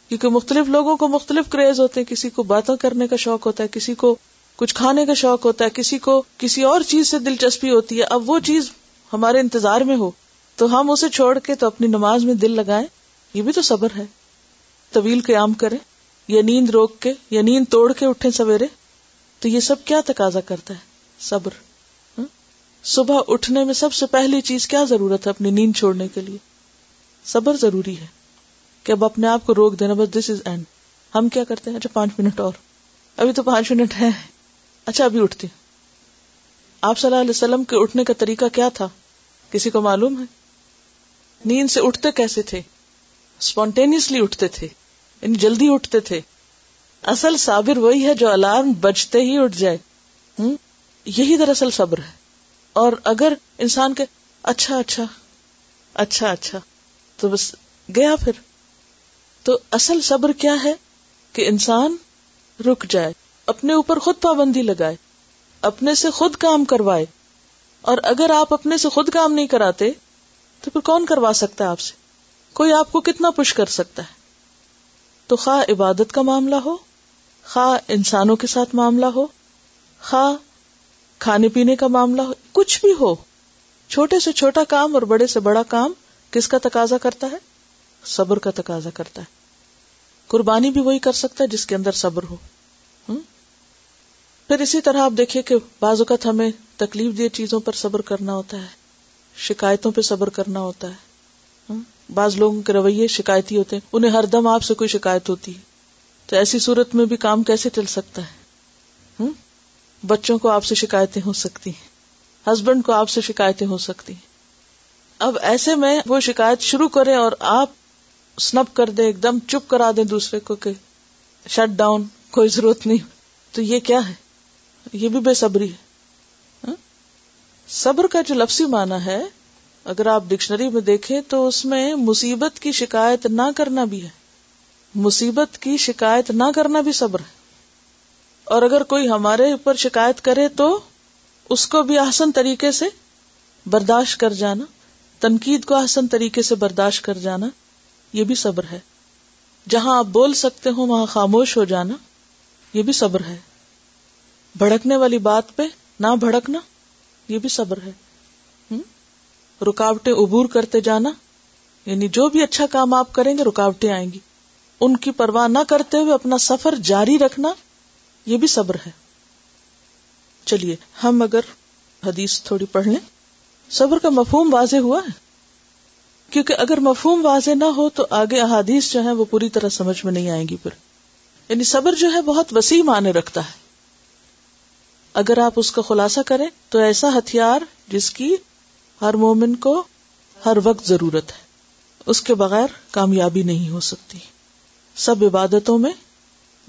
کیونکہ مختلف لوگوں کو مختلف کریز ہوتے ہیں. کسی کو باتیں کرنے کا شوق ہوتا ہے، کسی کو کچھ کھانے کا شوق ہوتا ہے، کسی کو کسی اور چیز سے دلچسپی ہوتی ہے. اب وہ چیز ہمارے انتظار میں ہو تو ہم اسے چھوڑ کے تو اپنی نماز میں دل لگائیں، یہ بھی تو صبر ہے. طویل قیام کریں، یا نیند روک کے یا نیند توڑ کے اٹھیں سویرے، تو یہ سب کیا تقاضا کرتا ہے؟ صبر. صبح اٹھنے میں سب سے پہلی چیز کیا ضرورت ہے اپنی نیند چھوڑنے کے لیے؟ صبر ضروری ہے کہ اب اپنے آپ کو روک دینا، بس دس از اینڈ. ہم کیا کرتے ہیں؟ اچھا 5 منٹ اور، ابھی تو 5 منٹ ہیں، اچھا ابھی اٹھتی ہوں. آپ صلی اللہ علیہ وسلم کے اٹھنے کا طریقہ کیا تھا، کسی کو معلوم ہے؟ نیند سے اٹھتے کیسے تھے؟ اسپونٹینیسلی اٹھتے تھے، یعنی جلدی اٹھتے تھے. اصل صابر وہی ہے جو الارم بجتے ہی اٹھ جائے، یہی دراصل صبر ہے. اور اگر انسان کے اچھا اچھا اچھا اچھا تو بس گیا پھر. تو اصل صبر کیا ہے؟ کہ انسان رک جائے، اپنے اوپر خود پابندی لگائے، اپنے سے خود کام کروائے. اور اگر آپ اپنے سے خود کام نہیں کراتے تو پھر کون کروا سکتا ہے آپ سے؟ کوئی آپ کو کتنا پش کر سکتا ہے؟ تو خواہ عبادت کا معاملہ ہو، خواہ انسانوں کے ساتھ معاملہ ہو، خواہ کھانے پینے کا معاملہ ہو، کچھ بھی ہو، چھوٹے سے چھوٹا کام اور بڑے سے بڑا کام کس کا تقاضا کرتا ہے؟ صبر کا تقاضا کرتا ہے. قربانی بھی وہی کر سکتا ہے جس کے اندر صبر ہو. پھر اسی طرح آپ دیکھیے کہ بعض اوقات ہمیں تکلیف دہ چیزوں پر صبر کرنا ہوتا ہے، شکایتوں پہ صبر کرنا ہوتا ہے. بعض لوگوں کے رویے شکایتی ہوتے ہیں، انہیں ہر دم آپ سے کوئی شکایت ہوتی ہے، تو ایسی صورت میں بھی کام کیسے چل سکتا ہے؟ بچوں کو آپ سے شکایتیں ہو سکتی ہیں، ہسبینڈ کو آپ سے شکایتیں ہو سکتی ہیں. اب ایسے میں وہ شکایت شروع کریں اور آپ سنپ کر دیں، ایک دم چپ کرا دیں دوسرے کو کہ شٹ ڈاؤن، کوئی ضرورت نہیں، تو یہ کیا ہے؟ یہ بھی بے صبری ہے. صبر کا جو لفظی معنی ہے اگر آپ ڈکشنری میں دیکھیں تو اس میں مصیبت کی شکایت نہ کرنا بھی ہے. مصیبت کی شکایت نہ کرنا بھی صبر ہے. اور اگر کوئی ہمارے اوپر شکایت کرے تو اس کو بھی احسن طریقے سے برداشت کر جانا، تنقید کو احسن طریقے سے برداشت کر جانا، یہ بھی صبر ہے. جہاں آپ بول سکتے ہو وہاں خاموش ہو جانا، یہ بھی صبر ہے. بھڑکنے والی بات پہ نہ بھڑکنا، یہ بھی صبر ہے. رکاوٹیں عبور کرتے جانا، یعنی جو بھی اچھا کام آپ کریں گے رکاوٹیں آئیں گی، ان کی پرواہ نہ کرتے ہوئے اپنا سفر جاری رکھنا، یہ بھی صبر ہے. چلیے ہم اگر حدیث تھوڑی پڑھ لیں. صبر کا مفہوم واضح ہوا ہے، کیونکہ اگر مفہوم واضح نہ ہو تو آگے احادیث جو ہیں وہ پوری طرح سمجھ میں نہیں آئیں گی. پھر یعنی صبر جو ہے بہت وسیع معنی رکھتا ہے. اگر آپ اس کا خلاصہ کریں تو ایسا ہتھیار جس کی ہر مومن کو ہر وقت ضرورت ہے، اس کے بغیر کامیابی نہیں ہو سکتی. سب عبادتوں میں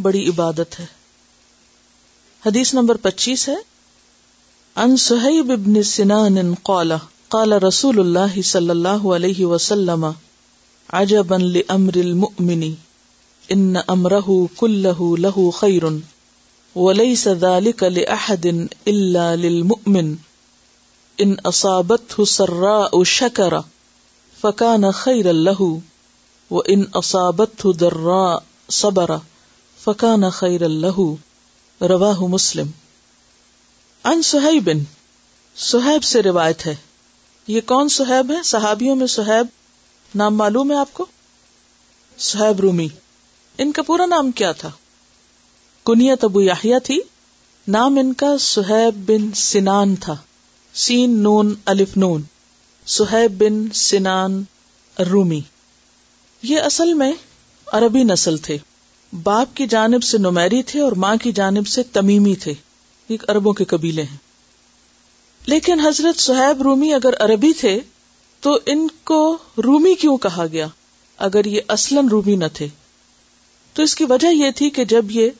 بڑی عبادت ہے. حدیث نمبر 25 ہے. عن صہیب بن سنان قال قال رسول اللہ صلی اللہ علیہ وسلم عجبا لأمر المؤمن ان امرہ کلہ لہ خیر ولیس ذالک لأحد الا للمؤمن ان اصابته سراء شکر فکان خیرا لہ وان اصابته ضراء صبر فکان خیرا لہ. رواہ مسلم. عن صہیب، صہیب سے روایت ہے. یہ کون صہیب ہے؟ صحابیوں میں صہیب نام معلوم ہے آپ کو؟ صہیب رومی. ان کا پورا نام کیا تھا؟ کنیت ابو یحییٰ تھی، نام ان کا سہیب بن سنان تھا، سین نون الف نون، سہیب بن سنان الرومی۔ یہ اصل میں عربی نسل تھے، باپ کی جانب سے نمیری تھے اور ماں کی جانب سے تمیمی تھے، ایک عربوں کے قبیلے ہیں۔ لیکن حضرت سہیب رومی اگر عربی تھے تو ان کو رومی کیوں کہا گیا اگر یہ اصلاً رومی نہ تھے؟ تو اس کی وجہ یہ تھی کہ جب یہ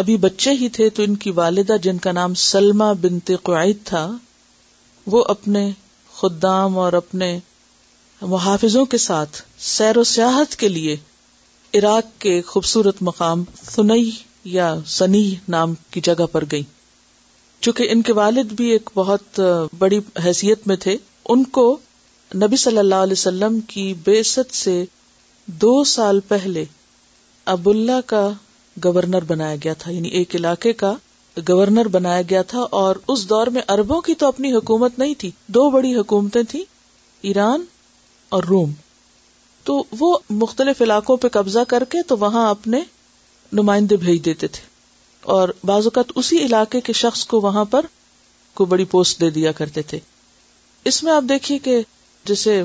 ابھی بچے ہی تھے تو ان کی والدہ جن کا نام سلمہ بنت قعید تھا، وہ اپنے خدام اور اپنے محافظوں کے ساتھ سیر و سیاحت کے لیے عراق کے خوبصورت مقام ثنی یا سنی نام کی جگہ پر گئی۔ چونکہ ان کے والد بھی ایک بہت بڑی حیثیت میں تھے، ان کو نبی صلی اللہ علیہ وسلم کی بعثت سے 2 سال پہلے ابواللہ کا گورنر بنایا گیا تھا، یعنی ایک علاقے کا گورنر بنایا گیا تھا۔ اور اس دور میں عربوں کی تو اپنی حکومت نہیں تھی، 2 بڑی حکومتیں تھیں، ایران اور روم۔ تو وہ مختلف علاقوں پہ قبضہ کر کے تو وہاں اپنے نمائندے بھیج دیتے تھے، اور بعض اوقات اسی علاقے کے شخص کو وہاں پر کوئی بڑی پوسٹ دے دیا کرتے تھے۔ اس میں آپ دیکھیے کہ جیسے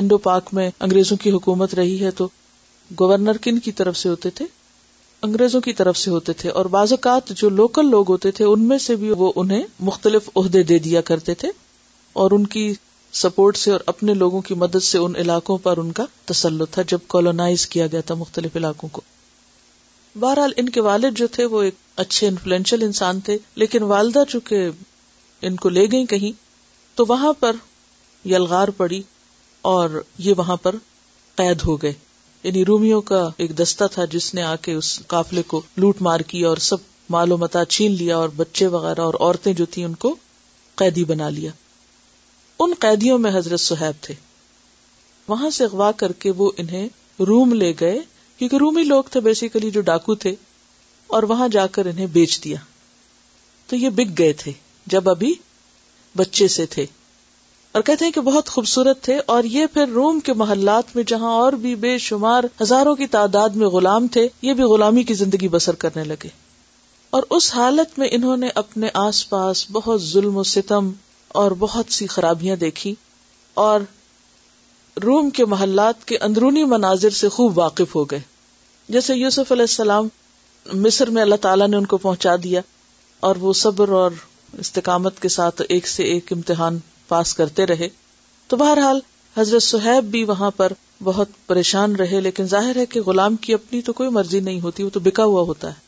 انڈو پاک میں انگریزوں کی حکومت رہی ہے تو گورنر کن کی طرف سے ہوتے تھے؟ انگریزوں کی طرف سے ہوتے تھے، اور بعض اوقات جو لوکل لوگ ہوتے تھے ان میں سے بھی وہ انہیں مختلف عہدے دے دیا کرتے تھے، اور ان کی سپورٹ سے اور اپنے لوگوں کی مدد سے ان علاقوں پر ان کا تسلط تھا جب کالونائز کیا گیا تھا مختلف علاقوں کو۔ بہرحال ان کے والد جو تھے وہ ایک اچھے انفلوئنشل انسان تھے، لیکن والدہ چونکہ ان کو لے گئی کہیں تو وہاں پر یلغار پڑی اور یہ وہاں پر قید ہو گئے۔ یعنی رومیوں کا ایک دستہ تھا جس نے آ کے اس قافلے کو لوٹ مار کی اور سب مال و متاع چھین لیا، اور بچے وغیرہ اور عورتیں جو تھیں ان کو قیدی بنا لیا۔ ان قیدیوں میں حضرت سہیب تھے۔ وہاں سے اغوا کر کے وہ انہیں روم لے گئے، کیونکہ رومی لوگ تھے بیسیکلی جو ڈاکو تھے، اور وہاں جا کر انہیں بیچ دیا۔ تو یہ بک گئے تھے جب ابھی بچے سے تھے، اور کہتے ہیں کہ بہت خوبصورت تھے، اور یہ پھر روم کے محلات میں جہاں اور بھی بے شمار ہزاروں کی تعداد میں غلام تھے، یہ بھی غلامی کی زندگی بسر کرنے لگے۔ اور اس حالت میں انہوں نے اپنے آس پاس بہت ظلم و ستم اور بہت سی خرابیاں دیکھی، اور روم کے محلات کے اندرونی مناظر سے خوب واقف ہو گئے۔ جیسے یوسف علیہ السلام مصر میں اللہ تعالیٰ نے ان کو پہنچا دیا، اور وہ صبر اور استقامت کے ساتھ ایک سے ایک امتحان پاس کرتے رہے۔ تو بہرحال حضرت سہیب بھی وہاں پر بہت پریشان رہے، لیکن ظاہر ہے کہ غلام کی اپنی تو کوئی مرضی نہیں ہوتی، وہ تو بکا ہوا ہوتا ہے۔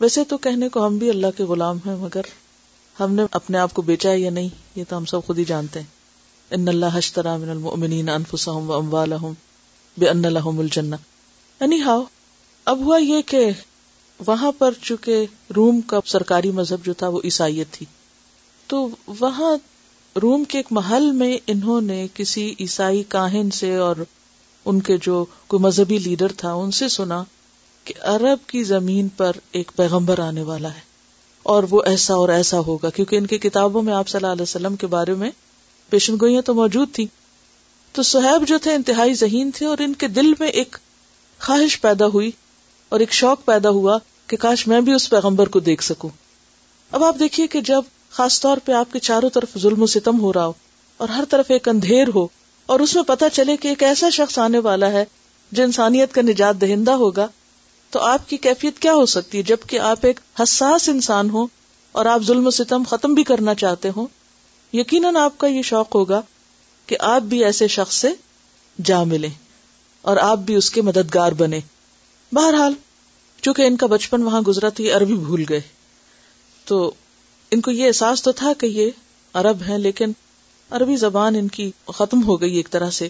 ویسے تو کہنے کو ہم بھی اللہ کے غلام ہیں، مگر ہم نے اپنے آپ کو بیچا ہے یا نہیں یہ تو ہم سب خود ہی جانتے ہیں۔ ان اللہ اشترى من المؤمنین انفسهم واموالهم بان لهم الجنہ۔ اینی ہاؤ، اب ہوا یہ کہ وہاں پر چونکہ روم کا سرکاری مذہب جو تھا وہ عیسائیت تھی، تو وہاں روم کے ایک محل میں انہوں نے کسی عیسائی کاہن سے اور ان کے جو کوئی مذہبی لیڈر تھا ان سے سنا کہ عرب کی زمین پر ایک پیغمبر آنے والا ہے، اور ایسا ہوگا، کیونکہ ان کی کتابوں میں آپ صلی اللہ علیہ وسلم کے بارے میں پیشن گوئیاں تو موجود تھی۔ تو سہیب جو تھے انتہائی ذہین تھے، اور ان کے دل میں ایک خواہش پیدا ہوئی اور ایک شوق پیدا ہوا کہ کاش میں بھی اس پیغمبر کو دیکھ سکوں۔ اب آپ دیکھیے کہ جب خاص طور پہ آپ کے چاروں طرف ظلم و ستم ہو رہا ہو اور ہر طرف ایک اندھیر ہو، اور اس میں پتہ چلے کہ ایک ایسا شخص آنے والا ہے جو انسانیت کا نجات دہندہ ہوگا، تو آپ کی کیفیت کیا ہو سکتی ہے؟ جبکہ آپ ایک حساس انسان ہو اور آپ ظلم و ستم ختم بھی کرنا چاہتے ہو، یقیناً آپ کا یہ شوق ہوگا کہ آپ بھی ایسے شخص سے جا ملیں اور آپ بھی اس کے مددگار بنیں۔ بہرحال چونکہ ان کا بچپن وہاں گزرا تھا، یہ عربی بھول گئے، تو ان کو یہ احساس تو تھا کہ یہ عرب ہیں، لیکن عربی زبان ان کی ختم ہو گئی ایک طرح سے،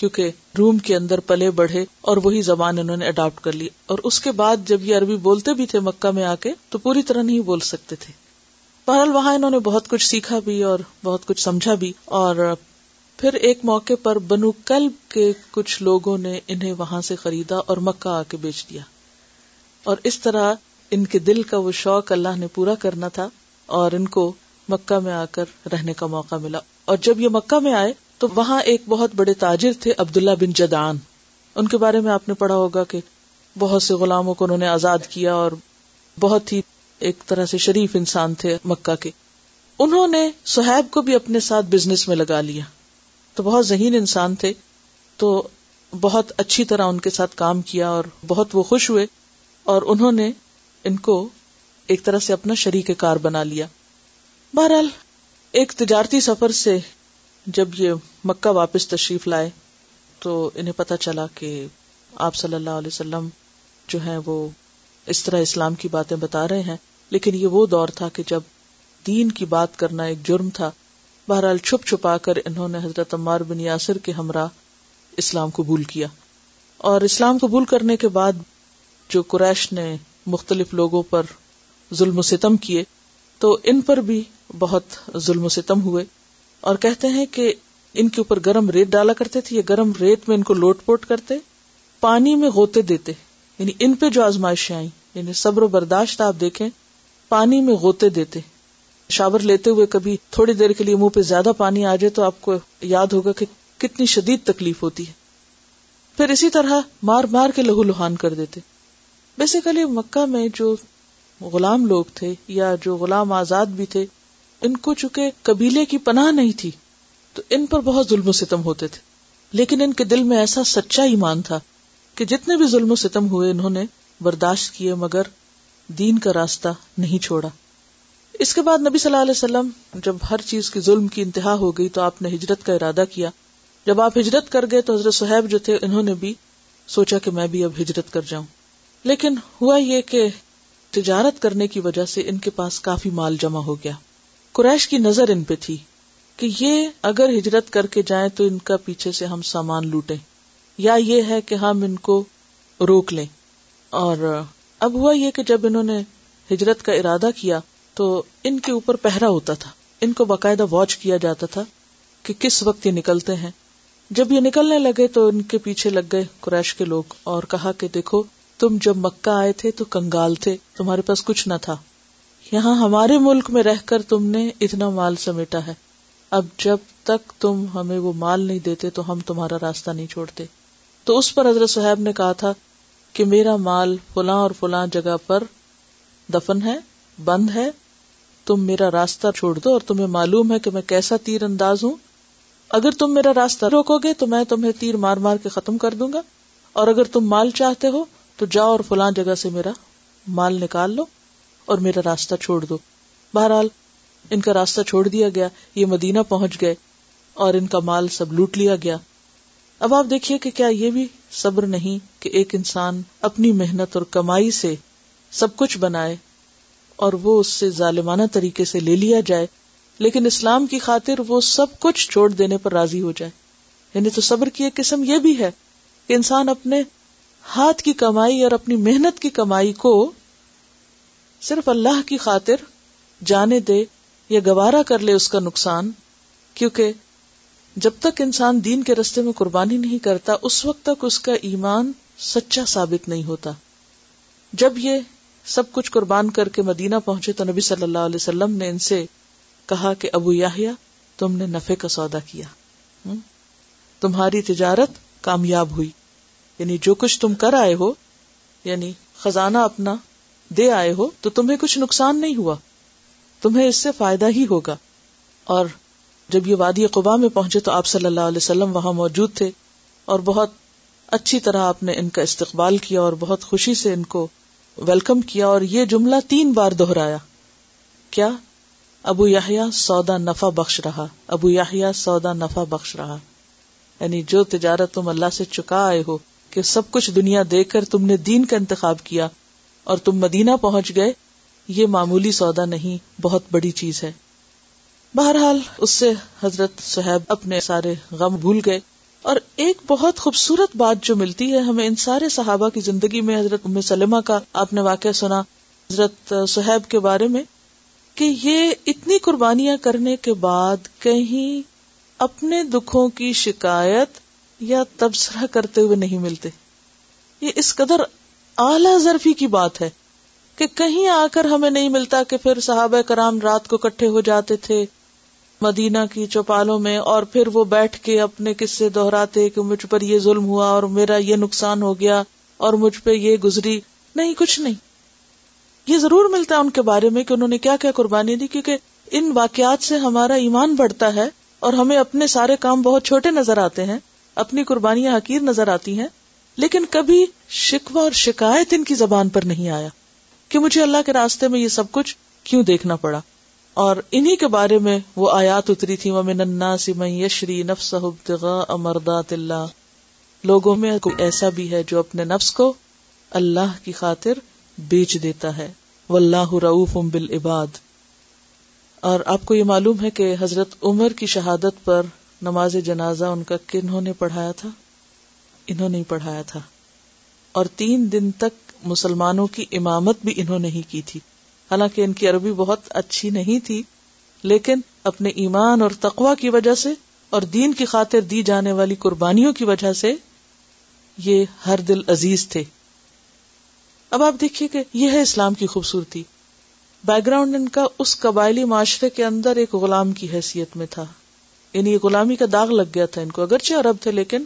کیونکہ روم کے اندر پلے بڑھے اور وہی زبان انہوں نے اڈاپٹ کر لی۔ اور اس کے بعد جب یہ عربی بولتے بھی تھے مکہ میں آ کے تو پوری طرح نہیں بول سکتے تھے۔ بہرحال وہاں انہوں نے بہت کچھ سیکھا بھی اور بہت کچھ سمجھا بھی، اور پھر ایک موقع پر بنو کلب کے کچھ لوگوں نے انہیں وہاں سے خریدا اور مکہ آ کے بیچ دیا، اور اس طرح ان کے دل کا وہ شوق اللہ نے پورا کرنا تھا، اور ان کو مکہ میں آ کر رہنے کا موقع ملا۔ اور جب یہ مکہ میں آئے تو وہاں ایک بہت بڑے تاجر تھے عبداللہ بن جدعان، ان کے بارے میں آپ نے پڑھا ہوگا کہ بہت سے غلاموں کو انہوں نے آزاد کیا اور بہت ہی ایک طرح سے شریف انسان تھے مکہ کے, انہوں نے صہیب کو بھی اپنے ساتھ بزنس میں لگا لیا. تو بہت ذہین انسان تھے, تو بہت اچھی طرح ان کے ساتھ کام کیا اور بہت وہ خوش ہوئے, اور انہوں نے ان کو ایک طرح سے اپنا شریک کار بنا لیا. بہرحال ایک تجارتی سفر سے جب یہ مکہ واپس تشریف لائے تو انہیں پتہ چلا کہ آپ صلی اللہ علیہ وسلم جو ہیں وہ اس طرح اسلام کی باتیں بتا رہے ہیں, لیکن یہ وہ دور تھا کہ جب دین کی بات کرنا ایک جرم تھا. بہرحال چھپ چھپا کر انہوں نے حضرت عمار بن یاسر کے ہمراہ اسلام قبول کیا, اور اسلام قبول کرنے کے بعد جو قریش نے مختلف لوگوں پر ظلم و ستم کیے تو ان پر بھی بہت ظلم و ستم ہوئے, اور کہتے ہیں کہ ان کے اوپر گرم ریت ڈالا کرتے تھے, یہ گرم ریت میں ان کو لوٹ پوٹ کرتے, پانی میں غوطے دیتے. یعنی ان پہ جو آزمائشیں آئیں, یعنی صبر و برداشت آپ دیکھیں, پانی میں غوطے دیتے, شاور لیتے ہوئے کبھی تھوڑی دیر کے لیے منہ پہ زیادہ پانی آ جائے تو آپ کو یاد ہوگا کہ کتنی شدید تکلیف ہوتی ہے. پھر اسی طرح مار مار کے لہو لہان کر دیتے. بیسیکلی مکہ میں جو غلام لوگ تھے یا جو غلام آزاد بھی تھے, ان کو چونکہ قبیلے کی پناہ نہیں تھی تو ان پر بہت ظلم و ستم ہوتے تھے, لیکن ان کے دل میں ایسا سچا ایمان تھا کہ جتنے بھی ظلم و ستم ہوئے انہوں نے برداشت کیے مگر دین کا راستہ نہیں چھوڑا. اس کے بعد نبی صلی اللہ علیہ وسلم جب ہر چیز کی ظلم کی انتہا ہو گئی تو آپ نے ہجرت کا ارادہ کیا. جب آپ ہجرت کر گئے تو حضرت صہیب جو تھے انہوں نے بھی سوچا کہ میں بھی اب ہجرت کر جاؤں, لیکن ہوا یہ کہ تجارت کرنے کی وجہ سے ان کے پاس کافی مال جمع ہو گیا. قریش کی نظر ان پہ تھی کہ یہ اگر ہجرت کر کے جائیں تو ان کا پیچھے سے ہم سامان لوٹیں, یا یہ ہے کہ ہم ان کو روک لیں. اور اب ہوا یہ کہ جب انہوں نے ہجرت کا ارادہ کیا تو ان کے اوپر پہرا ہوتا تھا, ان کو باقاعدہ واچ کیا جاتا تھا کہ کس وقت یہ نکلتے ہیں. جب یہ نکلنے لگے تو ان کے پیچھے لگ گئے قریش کے لوگ اور کہا کہ دیکھو, تم جب مکہ آئے تھے تو کنگال تھے, تمہارے پاس کچھ نہ تھا, یہاں ہمارے ملک میں رہ کر تم نے اتنا مال سمیٹا ہے, اب جب تک تم ہمیں وہ مال نہیں دیتے تو ہم تمہارا راستہ نہیں چھوڑتے. تو اس پر حضرت صہیب نے کہا تھا کہ میرا مال فلاں اور فلاں جگہ پر دفن ہے, بند ہے, تم میرا راستہ چھوڑ دو, اور تمہیں معلوم ہے کہ میں کیسا تیر انداز ہوں, اگر تم میرا راستہ روکو گے تو میں تمہیں تیر مار مار کے ختم کر دوں گا, اور اگر تم مال چاہتے ہو تو جاؤ اور فلاں جگہ سے میرا مال نکال لو اور میرا راستہ چھوڑ دو. بہرحال ان کا راستہ چھوڑ دیا گیا, یہ مدینہ پہنچ گئے اور ان کا مال سب لوٹ لیا گیا. اب آپ دیکھیے کہ کیا یہ بھی صبر نہیں کہ ایک انسان اپنی محنت اور کمائی سے سب کچھ بنائے اور وہ اس سے ظالمانہ طریقے سے لے لیا جائے, لیکن اسلام کی خاطر وہ سب کچھ چھوڑ دینے پر راضی ہو جائے. یعنی تو صبر کی ایک قسم یہ بھی ہے کہ انسان اپنے ہاتھ کی کمائی اور اپنی محنت کی کمائی کو صرف اللہ کی خاطر جانے دے یا گوارا کر لے اس کا نقصان, کیونکہ جب تک انسان دین کے راستے میں قربانی نہیں کرتا اس وقت تک اس کا ایمان سچا ثابت نہیں ہوتا. جب یہ سب کچھ قربان کر کے مدینہ پہنچے تو نبی صلی اللہ علیہ وسلم نے ان سے کہا کہ ابو یحییٰ, تم نے نفع کا سودا کیا, تمہاری تجارت کامیاب ہوئی, یعنی جو کچھ تم کر آئے ہو, یعنی خزانہ اپنا دے آئے ہو, تو تمہیں کچھ نقصان نہیں ہوا, تمہیں اس سے فائدہ ہی ہوگا. اور جب یہ وادی قباء میں پہنچے تو آپ صلی اللہ علیہ وسلم وہاں موجود تھے اور بہت اچھی طرح آپ نے ان کا استقبال کیا اور بہت خوشی سے ان کو ویلکم کیا, اور یہ جملہ 3 بار دہرایا, کیا؟ ابو یحییٰ سودا نفع بخش رہا, ابو یحییٰ سودا نفع بخش رہا. یعنی جو تجارت تم اللہ سے چکا آئے ہو کہ سب کچھ دنیا دے کر تم نے دین کا انتخاب کیا اور تم مدینہ پہنچ گئے, یہ معمولی سودا نہیں, بہت بڑی چیز ہے. بہرحال اس سے حضرت صہیب اپنے سارے غم بھول گئے. اور ایک بہت خوبصورت بات جو ملتی ہے ہمیں ان سارے صحابہ کی زندگی میں, حضرت ام سلمہ کا آپ نے واقعہ سنا حضرت صہیب کے بارے میں, کہ یہ اتنی قربانیاں کرنے کے بعد کہیں اپنے دکھوں کی شکایت یا تبصرہ کرتے ہوئے نہیں ملتے. یہ اس قدر اعلیٰ ظرفی کی بات ہے کہ کہیں آ کر ہمیں نہیں ملتا کہ پھر صحابہ کرام رات کو اکٹھے ہو جاتے تھے مدینہ کی چوپالوں میں, اور پھر وہ بیٹھ کے اپنے قصے دہراتے کہ مجھ پر یہ ظلم ہوا اور میرا یہ نقصان ہو گیا اور مجھ پہ یہ گزری. نہیں, کچھ نہیں. یہ ضرور ملتا ہے ان کے بارے میں کہ انہوں نے کیا کیا قربانی دی، کیونکہ ان واقعات سے ہمارا ایمان بڑھتا ہے اور ہمیں اپنے سارے کام بہت چھوٹے نظر آتے ہیں، اپنی قربانیاں حقیر نظر آتی ہیں، لیکن کبھی شکوہ اور شکایت ان کی زبان پر نہیں آیا کہ مجھے اللہ کے راستے میں یہ سب کچھ کیوں دیکھنا پڑا۔ اور انہی کے بارے میں وہ آیات اتری تھی، وَمِنَ النَّاسِ مَن يَشْرِي نَفْسَهُ ابْتِغَاءَ مَرْضَاتِ اللَّهِ، لوگوں میں کوئی ایسا بھی ہے جو اپنے نفس کو اللہ کی خاطر بیچ دیتا ہے، وَاللَّهُ رَؤُوفٌ بِالْعِبَادِ۔ اور آپ کو یہ معلوم ہے کہ حضرت عمر کی شہادت پر نماز جنازہ ان کا کنہوں نے پڑھایا تھا؟ انہوں نے پڑھایا تھا، اور 3 دن تک مسلمانوں کی امامت بھی انہوں نے ہی کی تھی، حالانکہ ان کی عربی بہت اچھی نہیں تھی، لیکن اپنے ایمان اور تقوی کی وجہ سے اور دین کی خاطر دی جانے والی قربانیوں کی وجہ سے یہ ہر دل عزیز تھے۔ اب آپ دیکھیے کہ یہ ہے اسلام کی خوبصورتی۔ بیک گراؤنڈ ان کا اس قبائلی معاشرے کے اندر ایک غلام کی حیثیت میں تھا، یعنی یہ غلامی کا داغ لگ گیا تھا ان کو، اگرچہ عرب تھے لیکن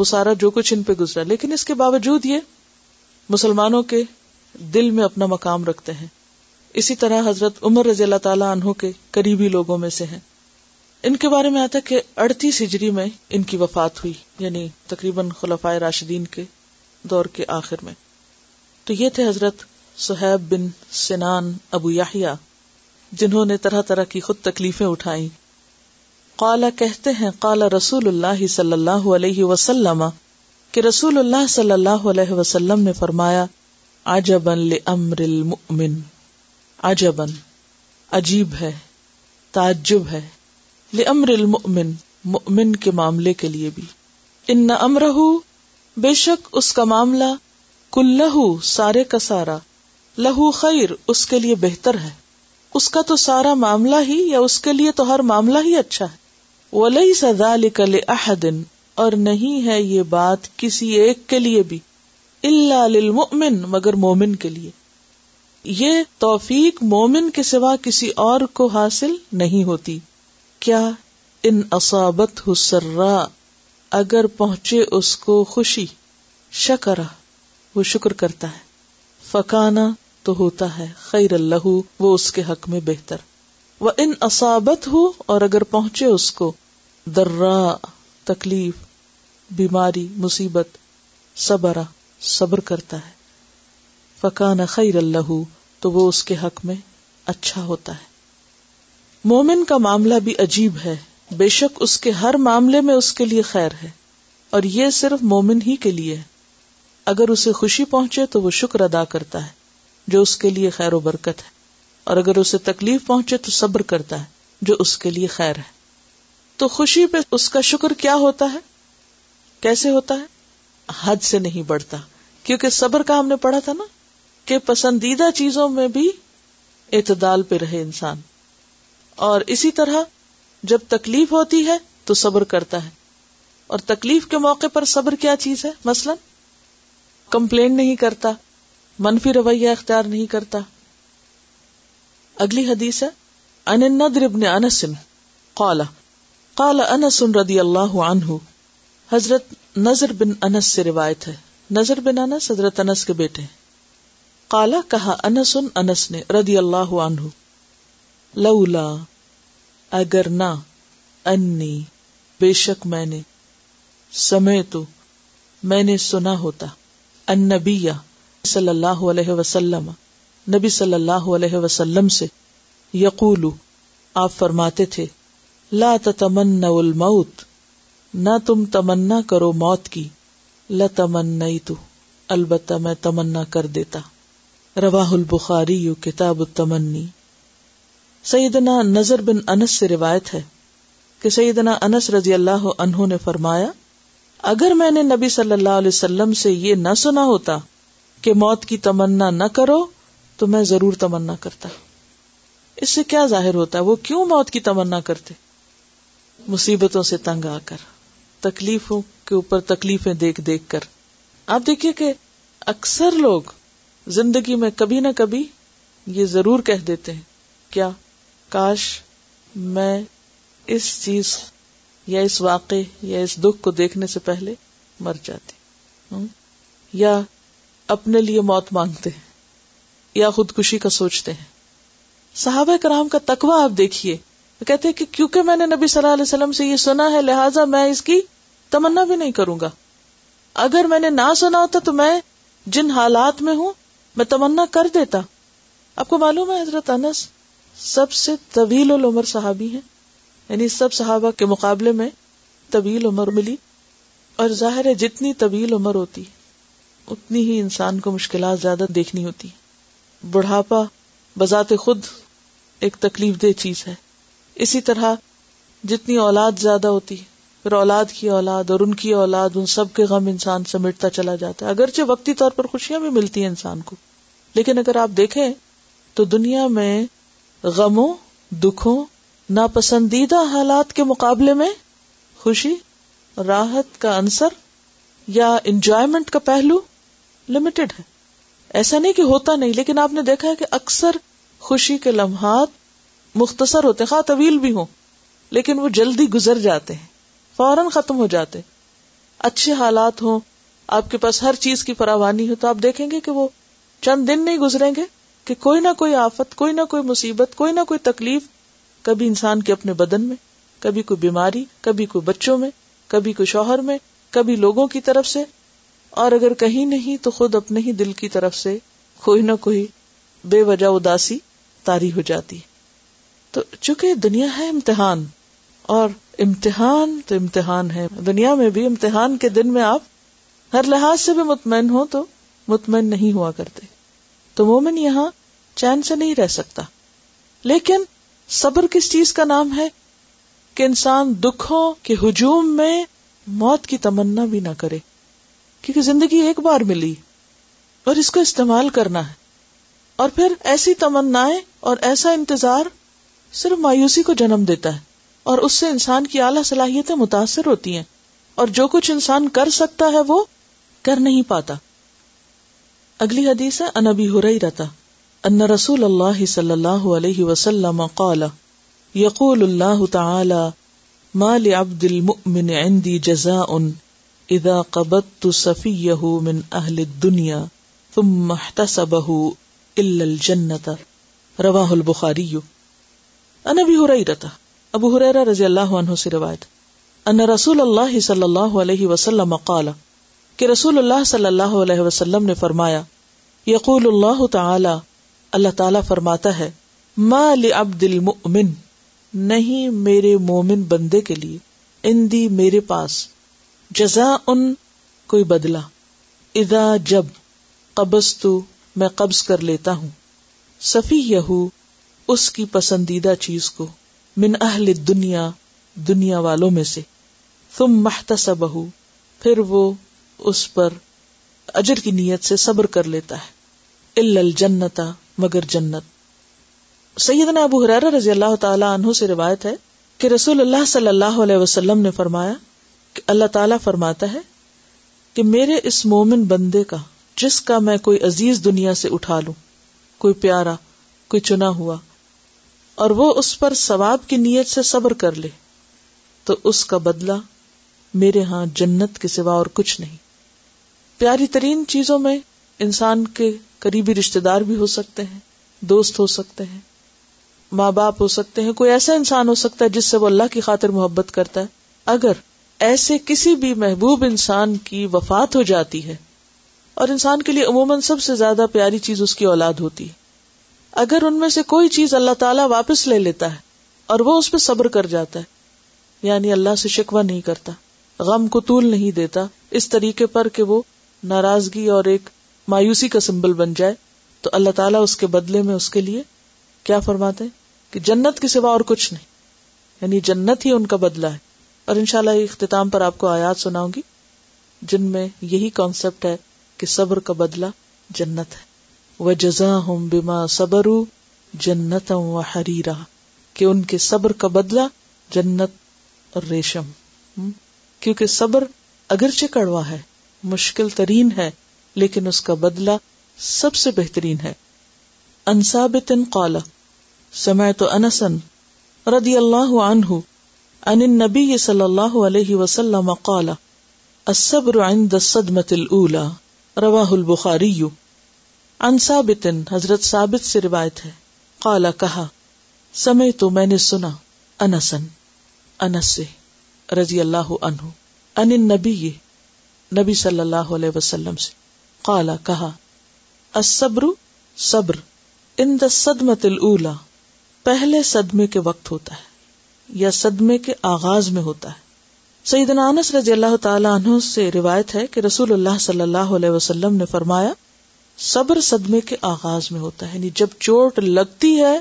وہ سارا جو کچھ ان پہ گزرا، لیکن اس کے باوجود یہ مسلمانوں کے دل میں اپنا مقام رکھتے ہیں۔ اسی طرح حضرت عمر رضی اللہ تعالیٰ عنہ کے قریبی لوگوں میں سے ہیں۔ ان کے بارے میں آتا کہ 38 ہجری میں ان کی وفات ہوئی، یعنی تقریباً خلفائے راشدین کے دور کے آخر میں۔ تو یہ تھے حضرت صہیب بن سنان ابو یحییٰ، جنہوں نے طرح طرح کی خود تکلیفیں اٹھائیں۔ قال، کہتے ہیں، قال رسول اللہ صلی اللہ علیہ وسلم، کہ رسول اللہ صلی اللہ علیہ وسلم نے فرمایا، عجبا لامر المؤمن، عجبا عجیب ہے، تعجب ہے، لامر المؤمن، مؤمن کے معاملے کے لیے بھی، ان امرہ، بے شک اس کا معاملہ، کلہ، سارے کا سارا، لہو خیر، اس کے لیے بہتر ہے، اس کا تو سارا معاملہ ہی، یا اس کے لیے تو ہر معاملہ ہی اچھا ہے، ولیس ذلک لأحد، اور نہیں ہے یہ بات کسی ایک کے لیے بھی، الا للمؤمن، مگر مومن کے لیے، یہ توفیق مومن کے سوا کسی اور کو حاصل نہیں ہوتی۔ کیا؟ ان اصابتہ سرا، اگر پہنچے اس کو خوشی، شکرہ، وہ شکر کرتا ہے، فکانا، تو ہوتا ہے، خیر اللہ، وہ اس کے حق میں بہتر، وان اصابتہ، اور اگر پہنچے اس کو، ضرا، تکلیف، بیماری، مصیبت، صبرہ، صبر کرتا ہے، فکان خیر اللہ، تو وہ اس کے حق میں اچھا ہوتا ہے۔ مومن کا معاملہ بھی عجیب ہے، بے شک اس کے ہر معاملے میں اس کے لیے خیر ہے، اور یہ صرف مومن ہی کے لیے ہے، اگر اسے خوشی پہنچے تو وہ شکر ادا کرتا ہے جو اس کے لیے خیر و برکت ہے، اور اگر اسے تکلیف پہنچے تو صبر کرتا ہے جو اس کے لیے خیر ہے۔ تو خوشی پہ اس کا شکر کیا ہوتا ہے، کیسے ہوتا ہے؟ حد سے نہیں بڑھتا، کیونکہ صبر کا ہم نے پڑھا تھا نا کہ پسندیدہ چیزوں میں بھی اعتدال پہ رہے انسان، اور اسی طرح جب تکلیف ہوتی ہے تو صبر کرتا ہے، اور تکلیف کے موقع پر صبر کیا چیز ہے؟ مثلا کمپلین نہیں کرتا، منفی رویہ اختیار نہیں کرتا۔ اگلی حدیث ہے، عن النضر بن انس قال قال انس رضی اللہ عنہ، حضرت نضر بن انس سے روایت ہے، نضر بن انس حضرت انس کے بیٹے ہیں، قالا، کہا، انس، انس نے، رضی اللہ عنہ، لولا، اگر نہ، انی، بے شک میں نے، سمعتو، میں نے سنا ہوتا، النبی صلی اللہ علیہ وسلم، نبی صلی اللہ علیہ وسلم سے، یقولو، آپ فرماتے تھے، لا تتمنوا الموت، نہ تم تمنا کرو موت کی، لتمنیتو، البتہ میں تمنا کر دیتا۔ رواہ البخاری، کتاب التمنی۔ سیدنا نضر بن انس سے روایت ہے کہ سیدنا انس رضی اللہ عنہ نے فرمایا، اگر میں نے نبی صلی اللہ علیہ وسلم سے یہ نہ سنا ہوتا کہ موت کی تمنا نہ کرو تو میں ضرور تمنا کرتا۔ اس سے کیا ظاہر ہوتا ہے؟ وہ کیوں موت کی تمنا کرتے؟ مصیبتوں سے تنگ آ کر، تکلیفوں کے اوپر تکلیفیں دیکھ دیکھ کر۔ آپ دیکھیے کہ اکثر لوگ زندگی میں کبھی نہ کبھی یہ ضرور کہہ دیتے ہیں، کیا کاش میں اس چیز یا اس واقعے یا اس دکھ کو دیکھنے سے پہلے مر جاتی، یا اپنے لیے موت مانگتے ہیں یا خودکشی کا سوچتے ہیں. صحابہ کرام کا تقویٰ آپ دیکھیے, کہتے ہیں کہ کیونکہ میں نے نبی صلی اللہ علیہ وسلم سے یہ سنا ہے لہٰذا میں اس کی تمنا بھی نہیں کروں گا, اگر میں نے نہ سنا ہوتا تو میں جن حالات میں ہوں میں تمنا کر دیتا. آپ کو معلوم ہے حضرت انس سب سے طویل العمر صحابی ہیں, یعنی سب صحابہ کے مقابلے میں طویل عمر ملی. اور ظاہر ہے جتنی طویل عمر ہوتی اتنی ہی انسان کو مشکلات زیادہ دیکھنی ہوتی. بڑھاپا بذات خود ایک تکلیف دہ چیز ہے. اسی طرح جتنی اولاد زیادہ ہوتی پھر اولاد کی اولاد اور ان کی اولاد, ان سب کے غم انسان سمیٹتا چلا جاتا ہے. اگرچہ وقتی طور پر خوشیاں بھی ملتی ہیں انسان کو, لیکن اگر آپ دیکھیں تو دنیا میں غموں, دکھوں, ناپسندیدہ حالات کے مقابلے میں خوشی, راحت کا عنصر یا انجوائمنٹ کا پہلو لمیٹڈ ہے. ایسا نہیں کہ ہوتا نہیں, لیکن آپ نے دیکھا ہے کہ اکثر خوشی کے لمحات مختصر ہوتے, خواہ طویل بھی ہوں, لیکن وہ جلدی گزر جاتے ہیں, فوراً ختم ہو جاتے. اچھے حالات ہوں, آپ کے پاس ہر چیز کی فراوانی ہو, تو آپ دیکھیں گے کہ وہ چند دن نہیں گزریں گے کہ کوئی نہ کوئی آفت, کوئی نہ کوئی مصیبت, کوئی نہ کوئی تکلیف, کبھی انسان کے اپنے بدن میں, کبھی کوئی بیماری, کبھی کوئی بچوں میں, کبھی کوئی شوہر میں, کبھی لوگوں کی طرف سے, اور اگر کہیں نہیں تو خود اپنے ہی دل کی طرف سے کوئی نہ کوئی بے وجہ اداسی طاری ہو جاتی. تو چونکہ دنیا ہے امتحان, اور امتحان تو امتحان ہے. دنیا میں بھی امتحان کے دن میں آپ ہر لحاظ سے بھی مطمئن ہو تو مطمئن نہیں ہوا کرتے. تو مومن یہاں چین سے نہیں رہ سکتا. لیکن صبر کس چیز کا نام ہے؟ کہ انسان دکھوں کے ہجوم میں موت کی تمنا بھی نہ کرے, کیونکہ زندگی ایک بار ملی اور اس کو استعمال کرنا ہے. اور پھر ایسی تمنائیں اور ایسا انتظار صرف مایوسی کو جنم دیتا ہے, اور اس سے انسان کی اعلیٰ صلاحیتیں متاثر ہوتی ہیں, اور جو کچھ انسان کر سکتا ہے وہ کر نہیں پاتا. اگلی حدیث ہے عن ابی ہریرہ ان رسول اللہ صلی اللہ علیہ وسلم قال یقول اللہ تعالی ما لعبد المؤمن عندی جزاء اذا قبضت صفیہ من اہل الدنیا ثم احتسبہ الا الجنۃ. رواہ البخاری. عن ابی ہریرہ, ابو ہریرہ رضی اللہ عنہ سے روایت, ان رسول اللہ صلی اللہ علیہ وسلم قال, کہ رسول اللہ صلی اللہ علیہ وسلم نے فرمایا, یقول اللہ تعالی, اللہ تعالی فرماتا ہے, ما لعبد المؤمن, نہیں میرے مومن بندے کے لیے, اندی میرے پاس, جزا ان کوئی بدلہ, اذا جب, قبضت میں قبض کر لیتا ہوں, صفیہ اس کی پسندیدہ چیز کو, من اہل الدنیا دنیا والوں میں سے, ثم احتسبہ پھر وہ اس پر اجر کی نیت سے صبر کر لیتا ہے, الا الجنت مگر جنت. سیدنا ابو ہریرہ رضی اللہ تعالی عنہ سے روایت ہے کہ رسول اللہ صلی اللہ علیہ وسلم نے فرمایا کہ اللہ تعالی فرماتا ہے کہ میرے اس مومن بندے کا جس کا میں کوئی عزیز دنیا سے اٹھا لوں, کوئی پیارا, کوئی چنا ہوا, اور وہ اس پر ثواب کی نیت سے صبر کر لے, تو اس کا بدلہ میرے ہاں جنت کے سوا اور کچھ نہیں. پیاری ترین چیزوں میں انسان کے قریبی رشتے دار بھی ہو سکتے ہیں, دوست ہو سکتے ہیں, ماں باپ ہو سکتے ہیں, کوئی ایسا انسان ہو سکتا ہے جس سے وہ اللہ کی خاطر محبت کرتا ہے. اگر ایسے کسی بھی محبوب انسان کی وفات ہو جاتی ہے, اور انسان کے لیے عموماً سب سے زیادہ پیاری چیز اس کی اولاد ہوتی ہے, اگر ان میں سے کوئی چیز اللہ تعالیٰ واپس لے لیتا ہے اور وہ اس پہ صبر کر جاتا ہے, یعنی اللہ سے شکوہ نہیں کرتا, غم کو طول نہیں دیتا اس طریقے پر کہ وہ ناراضگی اور ایک مایوسی کا سمبل بن جائے, تو اللہ تعالیٰ اس کے بدلے میں اس کے لیے کیا فرماتے ہیں کہ جنت کے سوا اور کچھ نہیں, یعنی جنت ہی ان کا بدلہ ہے. اور انشاءاللہ یہ اختتام پر آپ کو آیات سناؤں گی جن میں یہی کانسیپٹ ہے کہ صبر کا بدلہ جنت ہے. وَجَزَاهُمْ بِمَا صَبَرُوا جَنَّتًا وَحَرِيرًا, کہ ان کے صبر کا بدلہ جنت اور ریشم. کیونکہ صبر اگرچہ کڑوا ہے, مشکل ترین ہے, لیکن اس کا بدلہ سب سے بہترین ہے. عن ثابت قال سمعت انس رضی اللہ عنہ عن النبی صلی اللہ علیہ وسلم قال الصبر عند الصدمة الأولى. رواہ البخاری. عن ثابت، حضرت ثابت سے روایت ہے، قال کہا، سمعت میں نے سنا، انسن انس سے، رضی اللہ عنہ، ان النبی نبی صلی اللہ علیہ وسلم سے، قال کہا، الصبر صبر عند الصدمۃ الاولی، پہلے صدمے کے وقت ہوتا ہے یا صدمے کے آغاز میں ہوتا ہے۔ سیدنا انس رضی اللہ تعالی عنہ سے روایت ہے کہ رسول اللہ صلی اللہ علیہ وسلم نے فرمایا، صبر صدمے کے آغاز میں ہوتا ہے، یعنی جب چوٹ لگتی ہے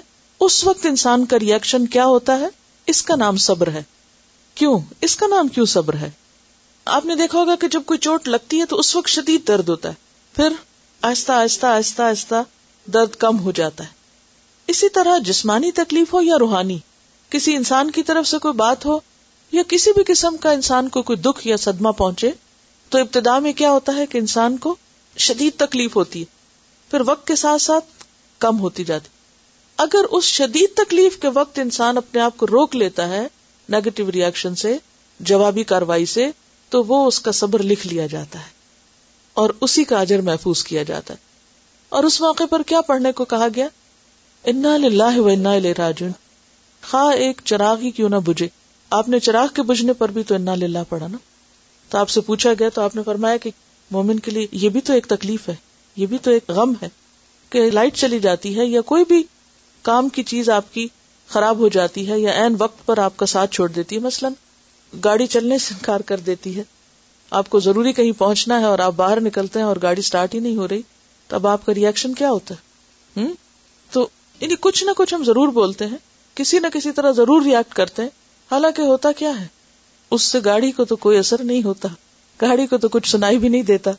اس وقت انسان کا ریئیکشن کیا ہوتا ہے، اس کا نام صبر ہے۔ کیوں اس کا نام کیوں صبر ہے؟ آپ نے دیکھا ہوگا کہ جب کوئی چوٹ لگتی ہے تو اس وقت شدید درد ہوتا ہے، پھر آہستہ آہستہ آہستہ آہستہ درد کم ہو جاتا ہے۔ اسی طرح جسمانی تکلیف ہو یا روحانی، کسی انسان کی طرف سے کوئی بات ہو یا کسی بھی قسم کا انسان کو کوئی دکھ یا صدمہ پہنچے تو ابتدا میں کیا ہوتا ہے کہ انسان کو شدید تکلیف ہوتی ہے، پھر وقت کے ساتھ ساتھ کم ہوتی جاتی۔ اگر اس شدید تکلیف کے وقت انسان اپنے آپ کو روک لیتا ہے نیگیٹو ری ایکشن سے، جوابی کاروائی سے، تو وہ اس کا صبر لکھ لیا جاتا ہے اور اسی کا اجر محفوظ کیا جاتا ہے۔ اور اس موقع پر کیا پڑھنے کو کہا گیا؟ انا للہ و انا الیہ راجعون، خواہ ایک چراغ ہی کیوں نہ بجھے۔ آپ نے چراغ کے بجھنے پر بھی تو انا للہ پڑھا نا، تو آپ سے پوچھا گیا تو آپ نے فرمایا کہ مومن کے لیے یہ بھی تو ایک تکلیف ہے، یہ بھی تو ایک غم ہے کہ لائٹ چلی جاتی ہے یا کوئی بھی کام کی چیز آپ کی خراب ہو جاتی ہے یا عین وقت پر آپ کا ساتھ چھوڑ دیتی ہے، مثلا گاڑی چلنے سے انکار کر دیتی ہے، آپ کو ضروری کہیں پہنچنا ہے اور آپ باہر نکلتے ہیں اور گاڑی سٹارٹ ہی نہیں ہو رہی، تو اب آپ کا ریئیکشن کیا ہوتا ہے؟ تو یعنی کچھ نہ کچھ ہم ضرور بولتے ہیں، کسی نہ کسی طرح ضرور ریئیکٹ کرتے ہیں، حالانکہ ہوتا کیا ہے، اس سے گاڑی کو تو کوئی اثر نہیں ہوتا، گاڑی کو تو کچھ سنائی بھی نہیں دیتا،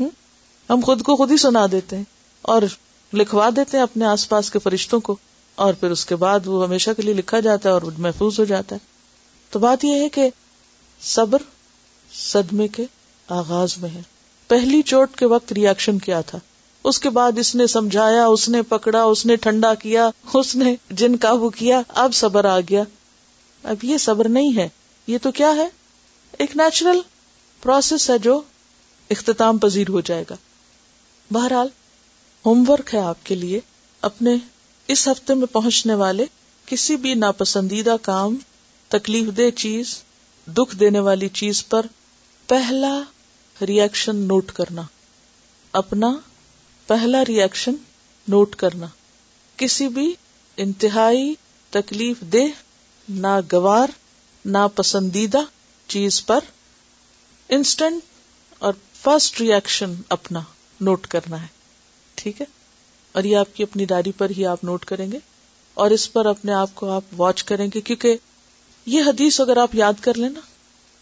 ہم خود کو خود ہی سنا دیتے ہیں اور لکھوا دیتے ہیں اپنے آس پاس کے فرشتوں کو، اور پھر اس کے بعد وہ ہمیشہ کے لیے لکھا جاتا ہے اور محفوظ ہو جاتا ہے۔ تو بات یہ ہے کہ صبر صدمے کے آغاز میں ہے، پہلی چوٹ کے وقت ریاکشن کیا تھا، اس کے بعد اس نے سمجھایا، اس نے پکڑا، اس نے ٹھنڈا کیا، اس نے جن قابو کیا، اب صبر آ گیا۔ اب یہ صبر نہیں ہے، یہ تو کیا ہے، ایک نیچرل پروسیس ہے جو اختتام پذیر ہو جائے گا۔ بہرحال ہوم ورک ہے آپ کے لیے اپنے اس ہفتے میں پہنچنے والے کسی بھی ناپسندیدہ کام، تکلیف دہ چیز، دکھ دینے والی چیز پر پہلا ری ایکشن نوٹ کرنا، اپنا پہلا ری ایکشن نوٹ کرنا، کسی بھی انتہائی تکلیف دہ، ناگوار، ناپسندیدہ چیز پر انسٹنٹ اور فرسٹ ری ایکشن اپنا نوٹ کرنا ہے، ٹھیک ہے؟ اور یہ آپ کی اپنی ڈائری پر ہی آپ نوٹ کریں گے اور اس پر اپنے آپ کو آپ واچ کریں گے، کیونکہ یہ حدیث اگر آپ یاد کر لینا،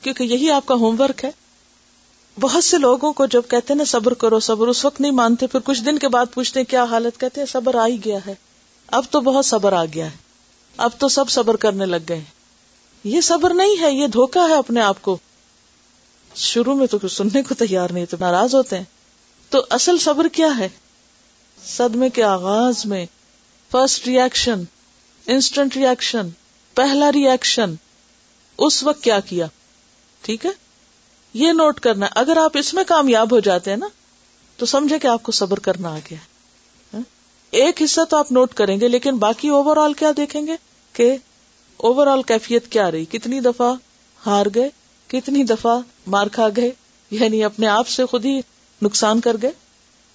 کیونکہ یہی آپ کا ہوم ورک ہے۔ بہت سے لوگوں کو جب کہتے ہیں نا صبر کرو صبر، اس وقت نہیں مانتے، پھر کچھ دن کے بعد پوچھتے ہیں کیا حالت، کہتے ہیں صبر آ ہی گیا ہے، اب تو بہت صبر آ گیا ہے، اب تو سب صبر کرنے لگ گئے۔ یہ صبر نہیں ہے، یہ دھوکہ ہے اپنے آپ کو۔ شروع میں تو کچھ سننے کو تیار نہیں، تو ناراض ہوتے ہیں۔ تو اصل صبر کیا ہے؟ صدمے کے آغاز میں first reaction, instant reaction, پہلا ری ایکشن، اس وقت کیا کیا، ٹھیک ہے؟ یہ نوٹ کرنا۔ اگر آپ اس میں کامیاب ہو جاتے ہیں نا تو سمجھے کہ آپ کو صبر کرنا آ گیا ہے۔ ایک حصہ تو آپ نوٹ کریں گے، لیکن باقی اوور آل کیا دیکھیں گے کہ اوور آل کیفیت کیا رہی، کتنی دفعہ ہار گئے، کتنی دفعہ مار کھا گئے، یعنی اپنے آپ سے خود ہی نقصان کر گئے۔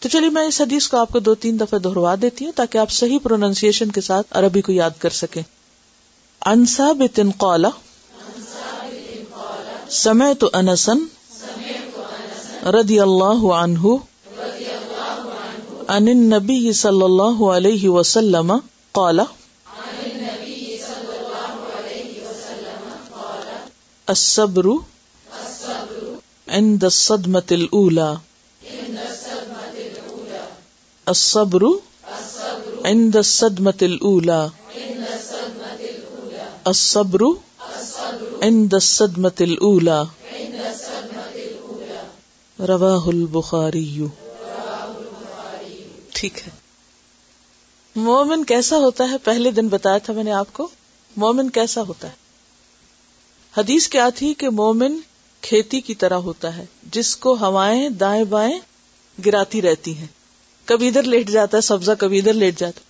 تو چلیے میں اس حدیث کو آپ کو 2-3 دفعہ دہروا دیتی ہوں تاکہ آپ صحیح پروننسیشن کے ساتھ عربی کو یاد کر سکیں۔ عن ثابت قال سمعت انسا رضی اللہ عنہ عن النبی صلی اللہ علیہ وسلم قال الصبر عند الصدمة الأولى، الصبر عند الصدمة الأولى، الصبر عند الصدمة الأولى، رواہ البخاری۔ ٹھیک ہے، مومن کیسا ہوتا ہے، پہلے دن بتایا تھا میں نے آپ کو مومن کیسا ہوتا ہے۔ حدیث کیا تھی کہ مومن کھیتی کی طرح ہوتا ہے جس کو ہوائیں دائیں بائیں گراتی رہتی ہیں، کبھی ادھر لیٹ جاتا ہے سبزہ، کبھی ادھر لیٹ جاتا ہے.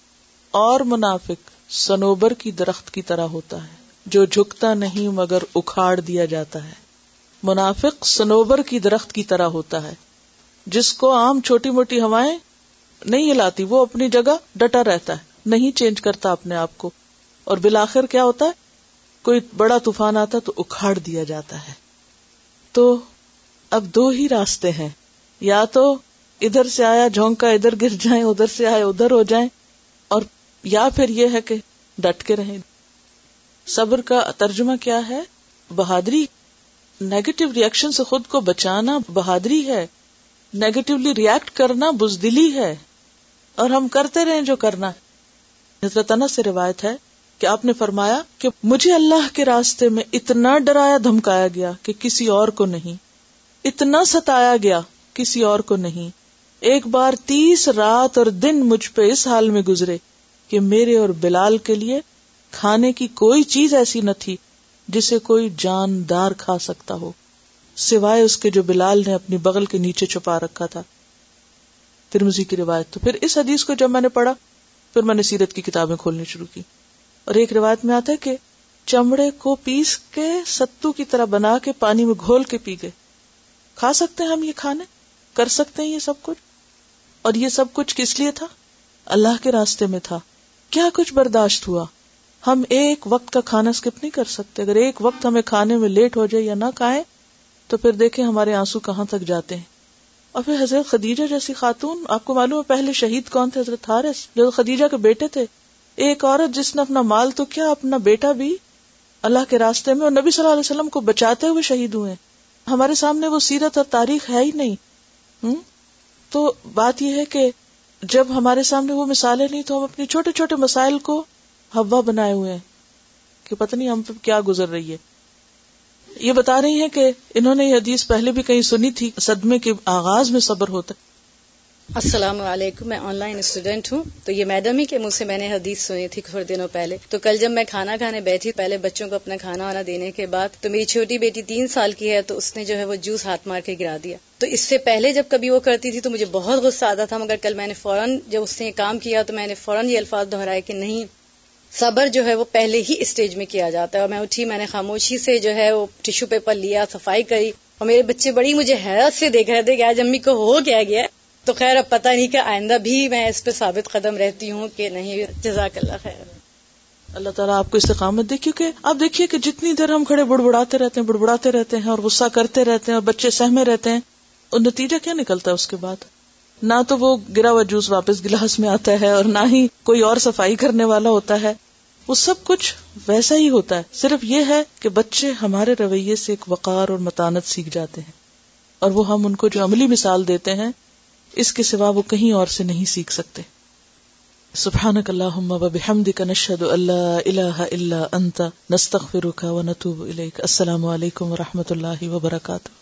اور منافق سنوبر کی درخت کی طرح ہوتا ہے جو جھکتا نہیں مگر اکھاڑ دیا جاتا ہے. منافق سنوبر کی درخت کی طرح ہوتا ہے جس کو عام چھوٹی موٹی ہوائیں نہیں ہلاتی، وہ اپنی جگہ ڈٹا رہتا ہے، نہیں چینج کرتا اپنے آپ کو، اور بالآخر کیا ہوتا ہے، کوئی بڑا طوفان آتا تو اکھاڑ دیا جاتا ہے. تو اب دو ہی راستے ہیں، یا تو ادھر سے آیا جھونکا ادھر گر جائیں، ادھر سے آئے ادھر ہو جائیں، اور یا پھر یہ ہے کہ ڈٹ کے رہیں. صبر کا ترجمہ کیا ہے؟ بہادری. نیگیٹو ریئیکشن سے خود کو بچانا بہادری ہے، نیگیٹولی ریئیکٹ کرنا بزدلی ہے، اور ہم کرتے رہیں جو کرنا ہے. حضرت انس سے روایت ہے کہ آپ نے فرمایا کہ مجھے اللہ کے راستے میں اتنا ڈرایا دھمکایا گیا کہ کسی اور کو نہیں، اتنا ستایا گیا کسی اور کو نہیں. ایک بار 30 رات اور دن مجھ پہ اس حال میں گزرے کہ میرے اور بلال کے لیے کھانے کی کوئی چیز ایسی نہ تھی جسے کوئی جاندار کھا سکتا ہو، سوائے اس کے جو بلال نے اپنی بغل کے نیچے چھپا رکھا تھا. ترمذی کی روایت. تو پھر اس حدیث کو جب میں نے پڑھا، پھر میں نے سیرت کی کتابیں کھولنی شروع کی، اور ایک روایت میں آتا ہے کہ چمڑے کو پیس کے ستو کی طرح بنا کے پانی میں گھول کے پی گئے. کھا سکتے ہیں ہم یہ کھانے، کر سکتے ہیں یہ سب کچھ، اور یہ سب کچھ کس لیے تھا؟ اللہ کے راستے میں تھا. کیا کچھ برداشت ہوا. ہم ایک وقت کا کھانا اسکپ نہیں کر سکتے. اگر ایک وقت ہمیں کھانے میں لیٹ ہو جائے یا نہ کھائیں تو پھر دیکھیں ہمارے آنسو کہاں تک جاتے ہیں. اور پھر حضرت خدیجہ جیسی خاتون، آپ کو معلوم ہے پہلے شہید کون تھے؟ حضرت حارث، جو خدیجہ کے بیٹے تھے. ایک عورت جس نے اپنا مال تو کیا اپنا بیٹا بھی اللہ کے راستے میں اور نبی صلی اللہ علیہ وسلم کو بچاتے ہوئے شہید ہوئے. ہمارے سامنے وہ سیرت اور تاریخ ہے ہی نہیں. تو بات یہ ہے کہ جب ہمارے سامنے وہ مثالیں نہیں تو ہم اپنے چھوٹے چھوٹے مسائل کو ہوا بنائے ہوئے ہیں کہ پتہ نہیں ہم پہ کیا گزر رہی ہے. یہ بتا رہی ہیں کہ انہوں نے یہ حدیث پہلے بھی کہیں سنی تھی، صدمے کے آغاز میں صبر ہوتا ہے. السلام علیکم، میں آن لائن اسٹوڈنٹ ہوں. تو یہ میڈم ہی کے منہ سے میں نے حدیث سنی تھی کچھ دنوں پہلے. تو کل جب میں کھانا کھانے بیٹھی، پہلے بچوں کو اپنا کھانا وانا دینے کے بعد، تو میری چھوٹی بیٹی 3 سال کی ہے، تو اس نے جو ہے وہ جوس ہاتھ مار کے گرا دیا. تو اس سے پہلے جب کبھی وہ کرتی تھی تو مجھے بہت غصہ آتا تھا، مگر کل میں نے فوراً جب اس نے یہ کام کیا تو میں نے فوراً یہ الفاظ دہرائے کہ نہیں، صبر جو ہے وہ پہلے ہی اسٹیج میں کیا جاتا ہے. اور میں اٹھی، میں نے خاموشی سے جو ہے وہ ٹشو پیپر لیا، صفائی کری، اور میرے بچے بڑی مجھے حیرت سے دیکھ رہے تھے کہ آج امی کو ہو کیا گیا. تو خیر اب پتہ نہیں کہ آئندہ بھی میں اس پہ ثابت قدم رہتی ہوں کہ نہیں. جزاک اللہ خیر. اللہ تعالیٰ آپ کو استقامت دے، کیونکہ آپ دیکھیے کہ جتنی دیر ہم کھڑے بڑبڑاتے رہتے ہیں اور غصہ کرتے رہتے ہیں اور بچے سہمے رہتے ہیں، اور نتیجہ کیا نکلتا ہے اس کے بعد؟ نہ تو وہ گرا ہوا جوس واپس گلاس میں آتا ہے اور نہ ہی کوئی اور صفائی کرنے والا ہوتا ہے. وہ سب کچھ ویسا ہی ہوتا ہے، صرف یہ ہے کہ بچے ہمارے رویے سے ایک وقار اور متانت سیکھ جاتے ہیں، اور وہ ہم ان کو جو عملی مثال دیتے ہیں اس کے سوا وہ کہیں اور سے نہیں سیکھ سکتے. سبحانک اللہم وبحمدک، نشہد ان لا الہ الا انت، نستغفرک ونتوب الیک. السلام علیکم ورحمۃ اللہ وبرکاتہ.